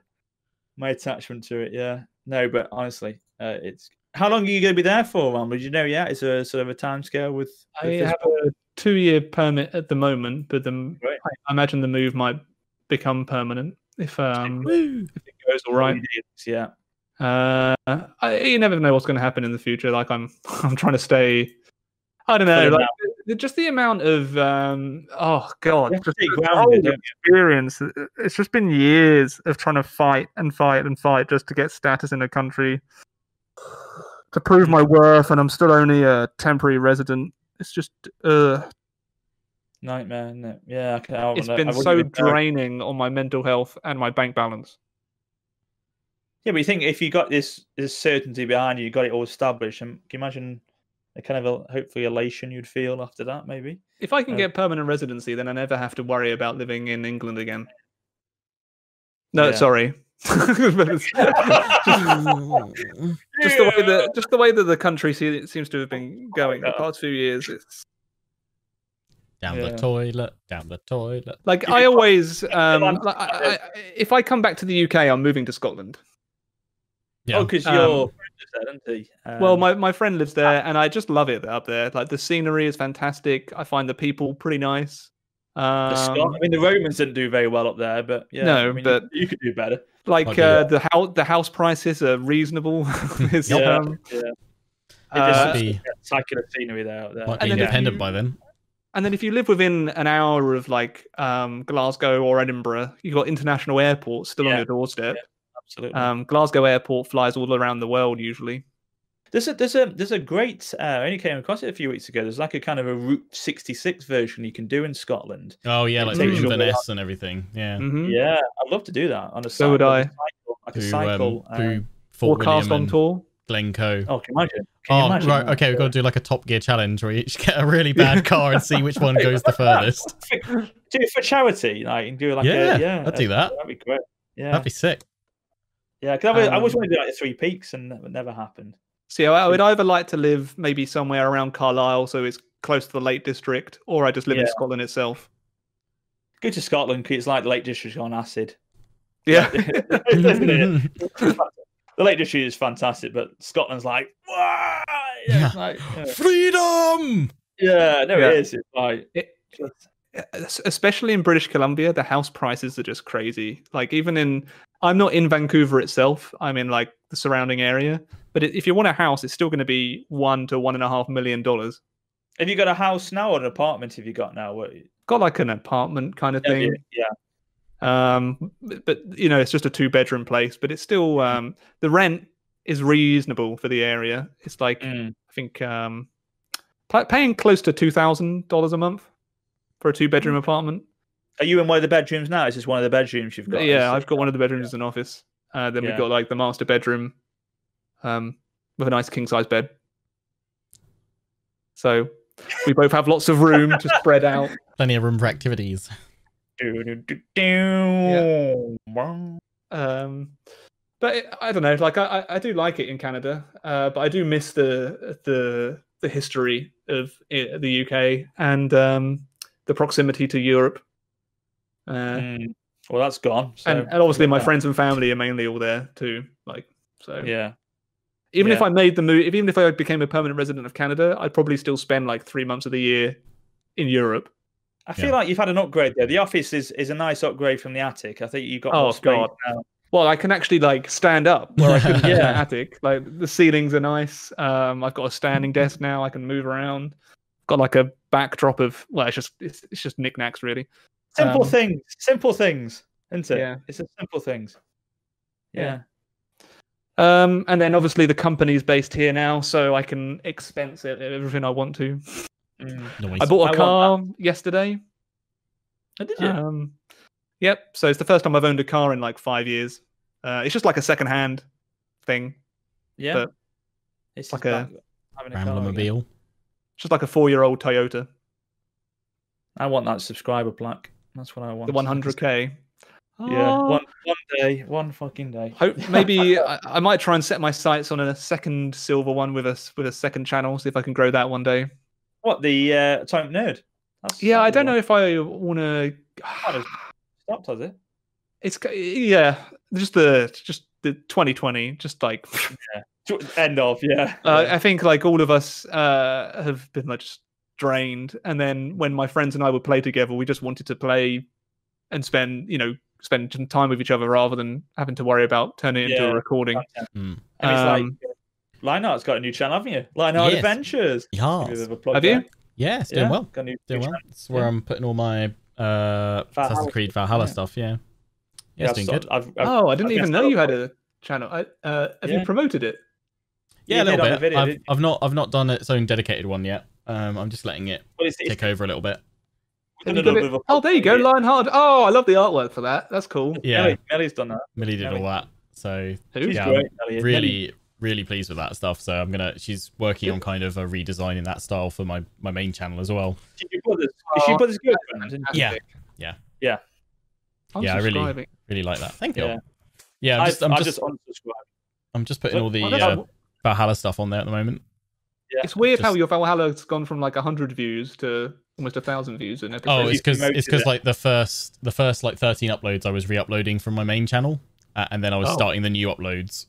my attachment to it. Yeah, no, but honestly, uh, it's How long are you going to be there for, Ron? Would you know yet? Is there a sort of a time scale with? with I have a two-year permit at the moment, but the, right. I imagine the move might become permanent if um Woo. if it goes all right. Yeah. Uh, I, you never know what's going to happen in the future. Like I'm, I'm trying to stay. I don't know. Like, just the amount of um, oh god, just the experience. It's just been years of trying to fight and fight and fight just to get status in a country, to prove my worth, and I'm still only a temporary resident. It's just uh nightmare, isn't it? Yeah, I it's been so draining on my mental health and my bank balance. Yeah, but you think if you got this this certainty behind you, you got it all established, and can you imagine a kind of a, hopefully elation you'd feel after that, maybe? If I can um, get permanent residency, then I never have to worry about living in England again. No, yeah. sorry. just, just the way that just the way that the country see, seems to have been going oh, no. the past few years. It's... Down yeah. the toilet, down the toilet. Like I always, um, like, I, I, if I come back to the U K, I'm moving to Scotland. Yeah. Oh, because um, your friend lives there, doesn't he? Um, well, my, my friend lives there, and I just love it up there. Like the scenery is fantastic. I find the people pretty nice. Um, the Scot I mean, the Romans didn't do very well up there, but yeah, no, I mean, but you, you could do better. Like uh, the house, the house prices are reasonable. it's, yeah, um, yeah. Uh, it just spectacular scenery there. Out there. Might be and independent then you, by then. And then if you live within an hour of like um, Glasgow or Edinburgh, you've got international airports still yeah. on your doorstep. Yeah. Absolutely. Um, Glasgow Airport flies all around the world usually. There's a there's a there's a great. Uh, I only came across it a few weeks ago. There's like a kind of a Route sixty-six version you can do in Scotland. Oh yeah, like Inverness and everything. Yeah, mm-hmm. yeah. I'd love to do that on a. So would I. Like a cycle. Forecast on tour. Glencoe. Oh, can you imagine? Can you oh imagine right. That? Okay, we've got to do like a Top Gear challenge where you each get a really bad car and see which one goes the furthest. Do it for charity. Like and do like yeah, a, yeah. I'd do that. That'd be great. Yeah, that'd be sick. Yeah, because I, um, I always wanted to do like the Three Peaks, and that never happened. See, I would either like to live maybe somewhere around Carlisle, so it's close to the Lake District, or I just live yeah. in Scotland itself. Go to Scotland, because it's like the Lake District on acid. Yeah. the Lake District is fantastic, but Scotland's like, yeah, it's like yeah. freedom! Yeah, no, yeah. it is. It's like... It, just... Especially in British Columbia, the house prices are just crazy. Like even in, I'm not in Vancouver itself. I'm in like the surrounding area. But if you want a house, it's still going to be one to one and a half million dollars. Have you got a house now or an apartment? Have you got now? What... Got like an apartment kind of thing. Yeah. yeah. Um, but you know, it's just a two bedroom place. But it's still um, the rent is reasonable for the area. It's like mm. I think um, paying close to two thousand dollars a month. For a two-bedroom apartment. Are you in one of the bedrooms now? Is this one of the bedrooms you've got? Yeah, I've got one of the bedrooms yeah. as an office. Uh, then yeah. we've got like the master bedroom um, with a nice king-size bed. So we both have lots of room to spread out. Plenty of room for activities. Do, do, do, do. Yeah. Um, but it, I don't know. Like I, I do like it in Canada, uh, but I do miss the the the history of it, the U K and. Um, The proximity to Europe. Uh, mm. Well, that's gone. So. And, and obviously, my yeah. friends and family are mainly all there too. Like, so yeah. Even yeah. if I made the move, even if I became a permanent resident of Canada, I'd probably still spend like three months of the year in Europe. I feel yeah. like you've had an upgrade there. The office is is a nice upgrade from the attic. I think you've got. Oh God! Now. Well, I can actually like stand up where I couldn't in the attic. Like the ceilings are nice. Um, I've got a standing desk now. I can move around. Got like a backdrop of well, it's just it's, it's just knickknacks really. Simple um, things, simple things, isn't it? Yeah, it's just simple things. Yeah. yeah. Um, and then obviously the company's based here now, so I can expense it everything I want to. Mm. I bought a I car yesterday. Oh, did you? Um, yep. So it's the first time I've owned a car in like five years. Uh, it's just like a second-hand thing. Yeah. But it's like a Rambler-mobile. Just like a four-year-old Toyota. I want that subscriber plaque. That's what I want. The one hundred K. Oh. Yeah, one, one day, one fucking day. Hope, maybe I, I might try and set my sights on a second silver one with a with a second channel. See if I can grow that one day. What the uh, Time Nerd? That's yeah, I don't know if I want to. Stopped, has it? It's yeah, just the just the twenty twenty, just like yeah. end of yeah. Uh, yeah. I think like all of us uh, have been like just drained, and then when my friends and I would play together, we just wanted to play and spend you know spend some time with each other rather than having to worry about turning it yeah. into a recording. Yeah. Mm. And um, it's like Lionheart's got a new channel, haven't you? Lionheart yes. Adventures. Yes. Have you? Yeah, it's doing yeah. well. Got a new, doing new well. It's where yeah. I'm putting all my uh, Assassin's Creed Valhalla yeah. stuff. Yeah. Yeah, yeah it's doing good. I've, I've, oh, I didn't I've even know you had a channel. I, uh, have yeah. you promoted it? Yeah, you a little bit. Video, I've, I've not. I've not done its own dedicated one yet. Um, I'm just letting it well, it's, it's, take over a little bit. A little bit of a oh, there you go, Lionheart. Oh, I love the artwork for that. That's cool. Yeah, Millie, Millie's done that. Millie did Millie. all that. So Who's yeah, great, Millie, really. really pleased with that stuff, so I'm gonna she's working yeah. on kind of a redesign in that style for my my main channel as well. Did you put this? Did she put this good? yeah yeah yeah I'm yeah I really really like that. Thank you. yeah, yeah I'm, just, I'm, just, just I'm just putting all the uh, Valhalla stuff on there at the moment. Yeah. It's weird just, how your Valhalla's gone from like one hundred views to almost one thousand views in episodes. Oh, it's because it's because it. like the first the first like thirteen uploads I was re-uploading from my main channel, uh, and then I was oh. starting the new uploads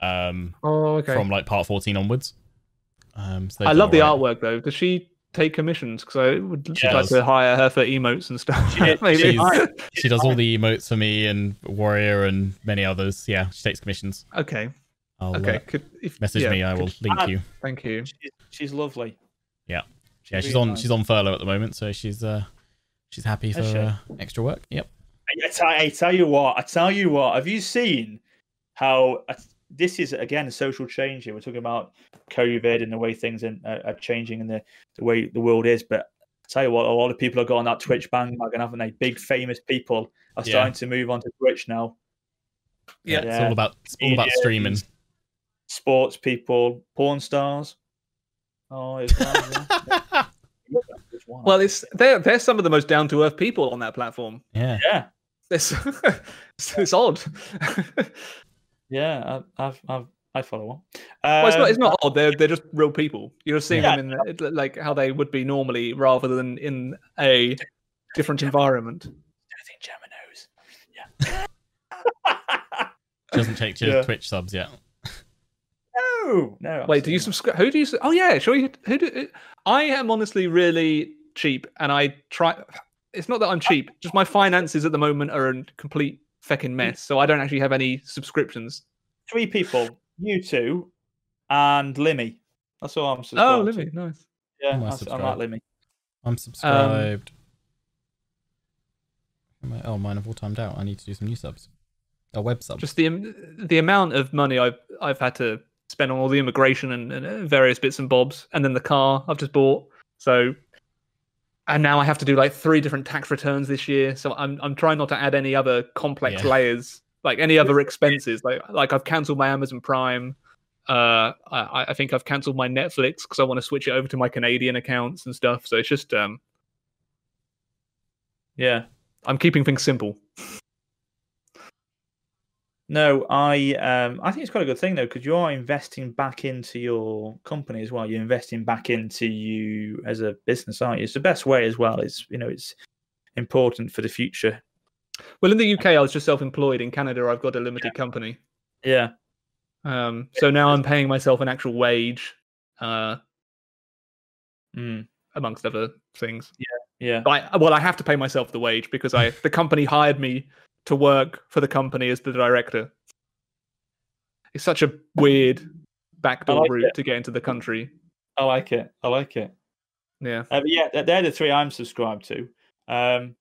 um oh, okay. from like part fourteen onwards. Um so I love the right. artwork though. Does she take commissions? Because I would yeah, like to hire her for emotes and stuff. She, Maybe. she does all the emotes for me and Warrior and many others. Yeah, she takes commissions. Okay. I'll, okay. Uh, could, if, message yeah, me. I will link you. Thank you. She, she's lovely. Yeah. She's yeah. She's really on. Nice. She's on furlough at the moment, so she's uh she's happy for she? uh, extra work. Yep. I, I, I tell you what. I tell you what. Have you seen how? I, This is again social change here. We're talking about COVID and the way things in, uh, are changing and the, the way the world is. But I tell you what, a lot of people have got on that Twitch bandwagon, haven't they? Big famous people are yeah. starting to move on to Twitch now. Yeah, yeah. It's all about it's all about streaming. Sports people, porn stars. Oh, it's well, it's they're they're some of the most down to earth people on that platform. Yeah, yeah, it's it's, it's odd. Yeah, I've I've I follow one. Um, well, it's not it's not odd. They're they're just real people. You're seeing yeah. them in the, like how they would be normally, rather than in a different environment. I don't think Gemma knows. Yeah. Doesn't take your yeah. Twitch subs yet. No, no. Wait, do you subscribe? Who do you? Oh yeah, sure. You, who do? I am honestly really cheap, and I try. It's not that I'm cheap. Just my finances at the moment are in complete. Fucking mess. So I don't actually have any subscriptions. Three people, you two, and Limmy. That's all I'm subscribed. Oh, Limmy, nice. Yeah, I'm, I'm, I'm at Limmy. I'm subscribed. Um, oh, mine have all timed out. I need to do some new subs. A oh, web sub. Just the the amount of money I've I've had to spend on all the immigration and, and various bits and bobs, and then the car I've just bought. So. And now I have to do like three different tax returns this year, so I'm I'm trying not to add any other complex yeah. layers, like any other expenses. Like like I've cancelled my Amazon Prime. Uh, I I think I've cancelled my Netflix because I want to switch it over to my Canadian accounts and stuff. So it's just um, yeah, I'm keeping things simple. No, I um I think it's quite a good thing though, because you are investing back into your company as well. You're investing back into you as a business, aren't you? It's the best way as well. It's you know it's important for the future. Well, in the U K, I was just self-employed. In Canada, I've got a limited yeah. company. Yeah. Um. So now I'm paying myself an actual wage. Uh. Mm. Amongst other things. Yeah. Yeah. But I, well, I have to pay myself the wage because I the company hired me to work for the company as the director. It's such a weird backdoor like route it. to get into the country. I like it. I like it. Yeah. Uh, yeah, they're the three I'm subscribed to. Um,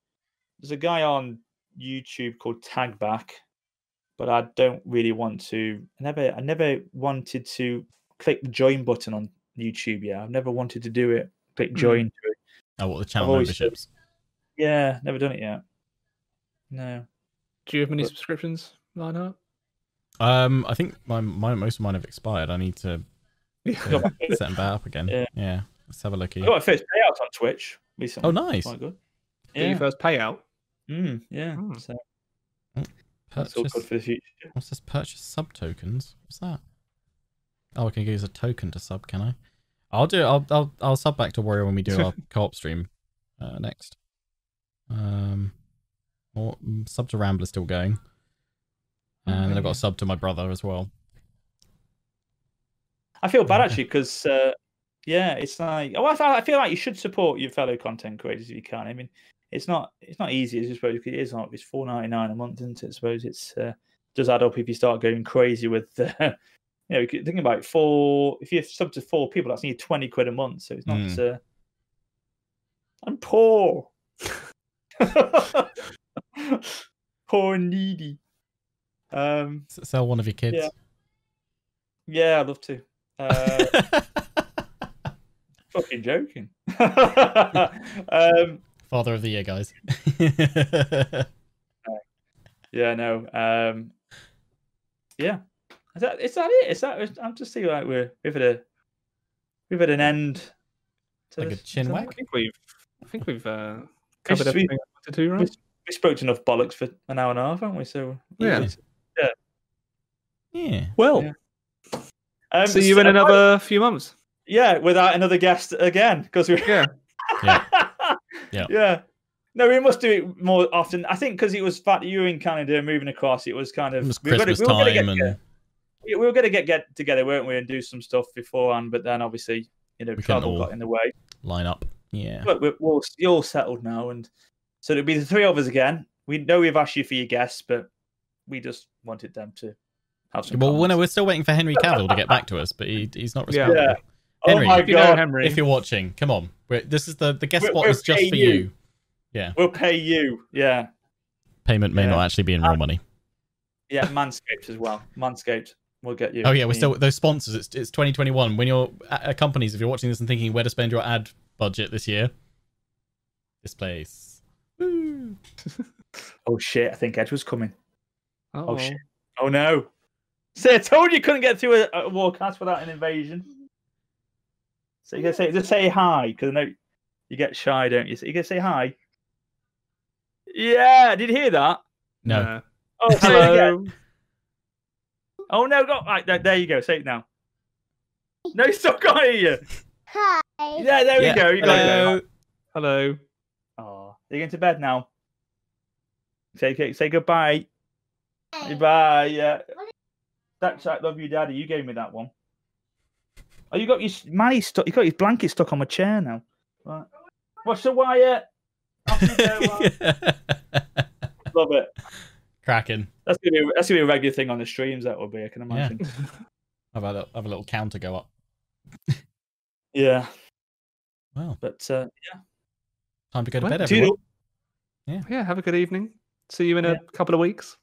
there's a guy on YouTube called Tagback, but I don't really want to. I never, I never wanted to click the join button on YouTube. Yeah, I've never wanted to do it. Click join. Mm-hmm. Oh, what the channel memberships? Always, yeah, never done it yet. No. Do you have many subscriptions, Lionheart? Um, I think my, my most of mine have expired. I need to, to set them back up again. Yeah. yeah, let's have a look here. I got my first payout on Twitch recently. Oh, nice. Quite good. Yeah. Your first payout. Mm, yeah. Mm. So, purchase, that's all good for the future. What's this? Purchase sub tokens. What's that? Oh, I can use a token to sub. Can I? I'll do. I'll I'll I'll sub back to Warrior when we do our co-op stream uh, next. Um. Sub to Rambler still going. And then I've got a sub to my brother as well. I feel bad actually because, uh, yeah, it's like, oh, I feel like you should support your fellow content creators if you can. I mean, it's not it's not easy as you suppose it is. It's four ninety-nine a month, isn't it? I suppose it's uh, does add up if you start going crazy with, uh, you know, thinking about it, four. If you're sub to four people, that's nearly twenty quid a month. So it's not. Mm. Uh, I'm poor, poor and needy. Um, Sell one of your kids. Yeah, yeah, I'd love to. Uh, fucking joking. um, Father of the year, guys. Yeah, no. Um, yeah, is that is that it? Is that? I'm just thinking like we're we've had a we've had an end. To like this, a chin wag. I think we've I think we've uh, covered everything we wanted to, right? We spoke enough bollocks for an hour and a half, haven't we? So yeah, yeah, yeah. Well, yeah. Um, see you so in another I, few months. Yeah, without another guest again, because we yeah. yeah. Yeah. Yeah. No, we must do it more often. I think because it was fact you were in Canada moving across, it was kind of it was we Christmas were gonna, we were time, and we were going to get get together, weren't we, and do some stuff beforehand. But then obviously, you know, we travel got in the way. Line up, yeah. But we're, we're, we're all settled now, and so it'll be the three of us again. We know we've asked you for your guests, but we just wanted them to have some. Well, comments. No, we're still waiting for Henry Cavill to get back to us, but he he's not responding. Yeah. Henry, oh my if, you God, know, Henry. If you're watching, come on. We're, this is the the guest we're, spot we'll is just for you. you. Yeah, we'll pay you. Yeah, payment may yeah. not actually be in real um, money. Yeah, Manscaped as well. Manscaped, we'll get you. Oh yeah, we're still those sponsors. It's it's twenty twenty-one. When you're uh, companies, if you're watching this and thinking where to spend your ad budget this year, this place. Woo. Oh shit! I think Edge was coming. Uh -oh. Oh shit! Oh no! See, I told you, you couldn't get through a, a warcast without an invasion. So you gotta say just say hi, because I know you get shy, don't you? So you gotta say hi. Yeah, did you hear that? No. Uh, oh, hello. Oh no, go right, there, there you go. Say it now. No, you still can't hear you. Hi. Yeah, there yeah. we go. You got hello. It. Hello. Oh, you're going to bed now. Say say goodbye. Hey. Goodbye. Yeah. That's I love you, Daddy. You gave me that one. Oh, you got your man stuck. You got your blanket stuck on my chair now. Right. Watch the wire. Love it. Cracking. That's gonna be that's gonna be a regular thing on the streams. That will be. I can imagine. Yeah. I've had a, I've a little counter go up. Yeah. Wow. But uh, yeah. Time to go to well, bed. Everyone. Yeah. Yeah. Have a good evening. See you in yeah. a couple of weeks.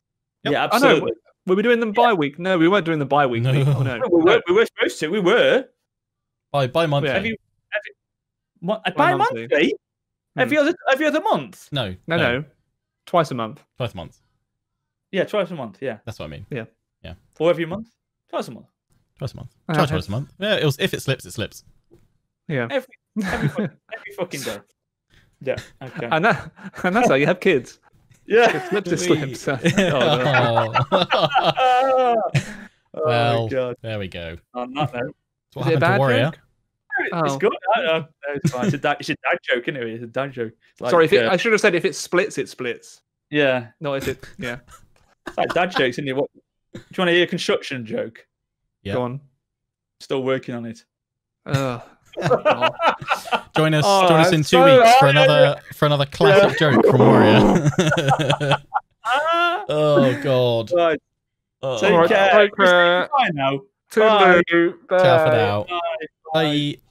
Yep. Yeah. Absolutely. Oh, no. Were we doing them yeah. bi-week? No, we weren't doing them bi-week. No, oh, no. no we, were, we were supposed to. We were. Bi bi-monthly. Yeah. Every, every, what, bi-monthly? Bi hmm. Every other every other month? No, no, no, no. Twice a month. Twice a month. Yeah, twice a month. Yeah, that's what I mean. Yeah, yeah. Or every month? Twice a month. Twice a month. Uh, twice, twice a month. Yeah, it was, if it slips, it slips. Yeah. Every every, fucking, every fucking day. Yeah. Okay. And that and that's how you have kids. Yeah, it slips, it slips. Oh, oh. Oh, well, God. There we go. On that note, what is it a bad joke? No, it's oh. good. No, it's, fine. It's, a dad, it's a dad joke, isn't it? It's a dad joke. Like, sorry, if it, uh, I should have said if it splits, it splits. Yeah. No, if it, yeah. It's like dad jokes, isn't it? What, do you want to hear a construction joke? Yeah. Go on. Still working on it. Uh, oh. Join us. Oh, join us in two so weeks for another for another classic yeah. joke from Warrior. Oh God. Right. Uh-oh. Take care. Right, right, right, right now. Bye. Bye. Bye. Bye. Bye.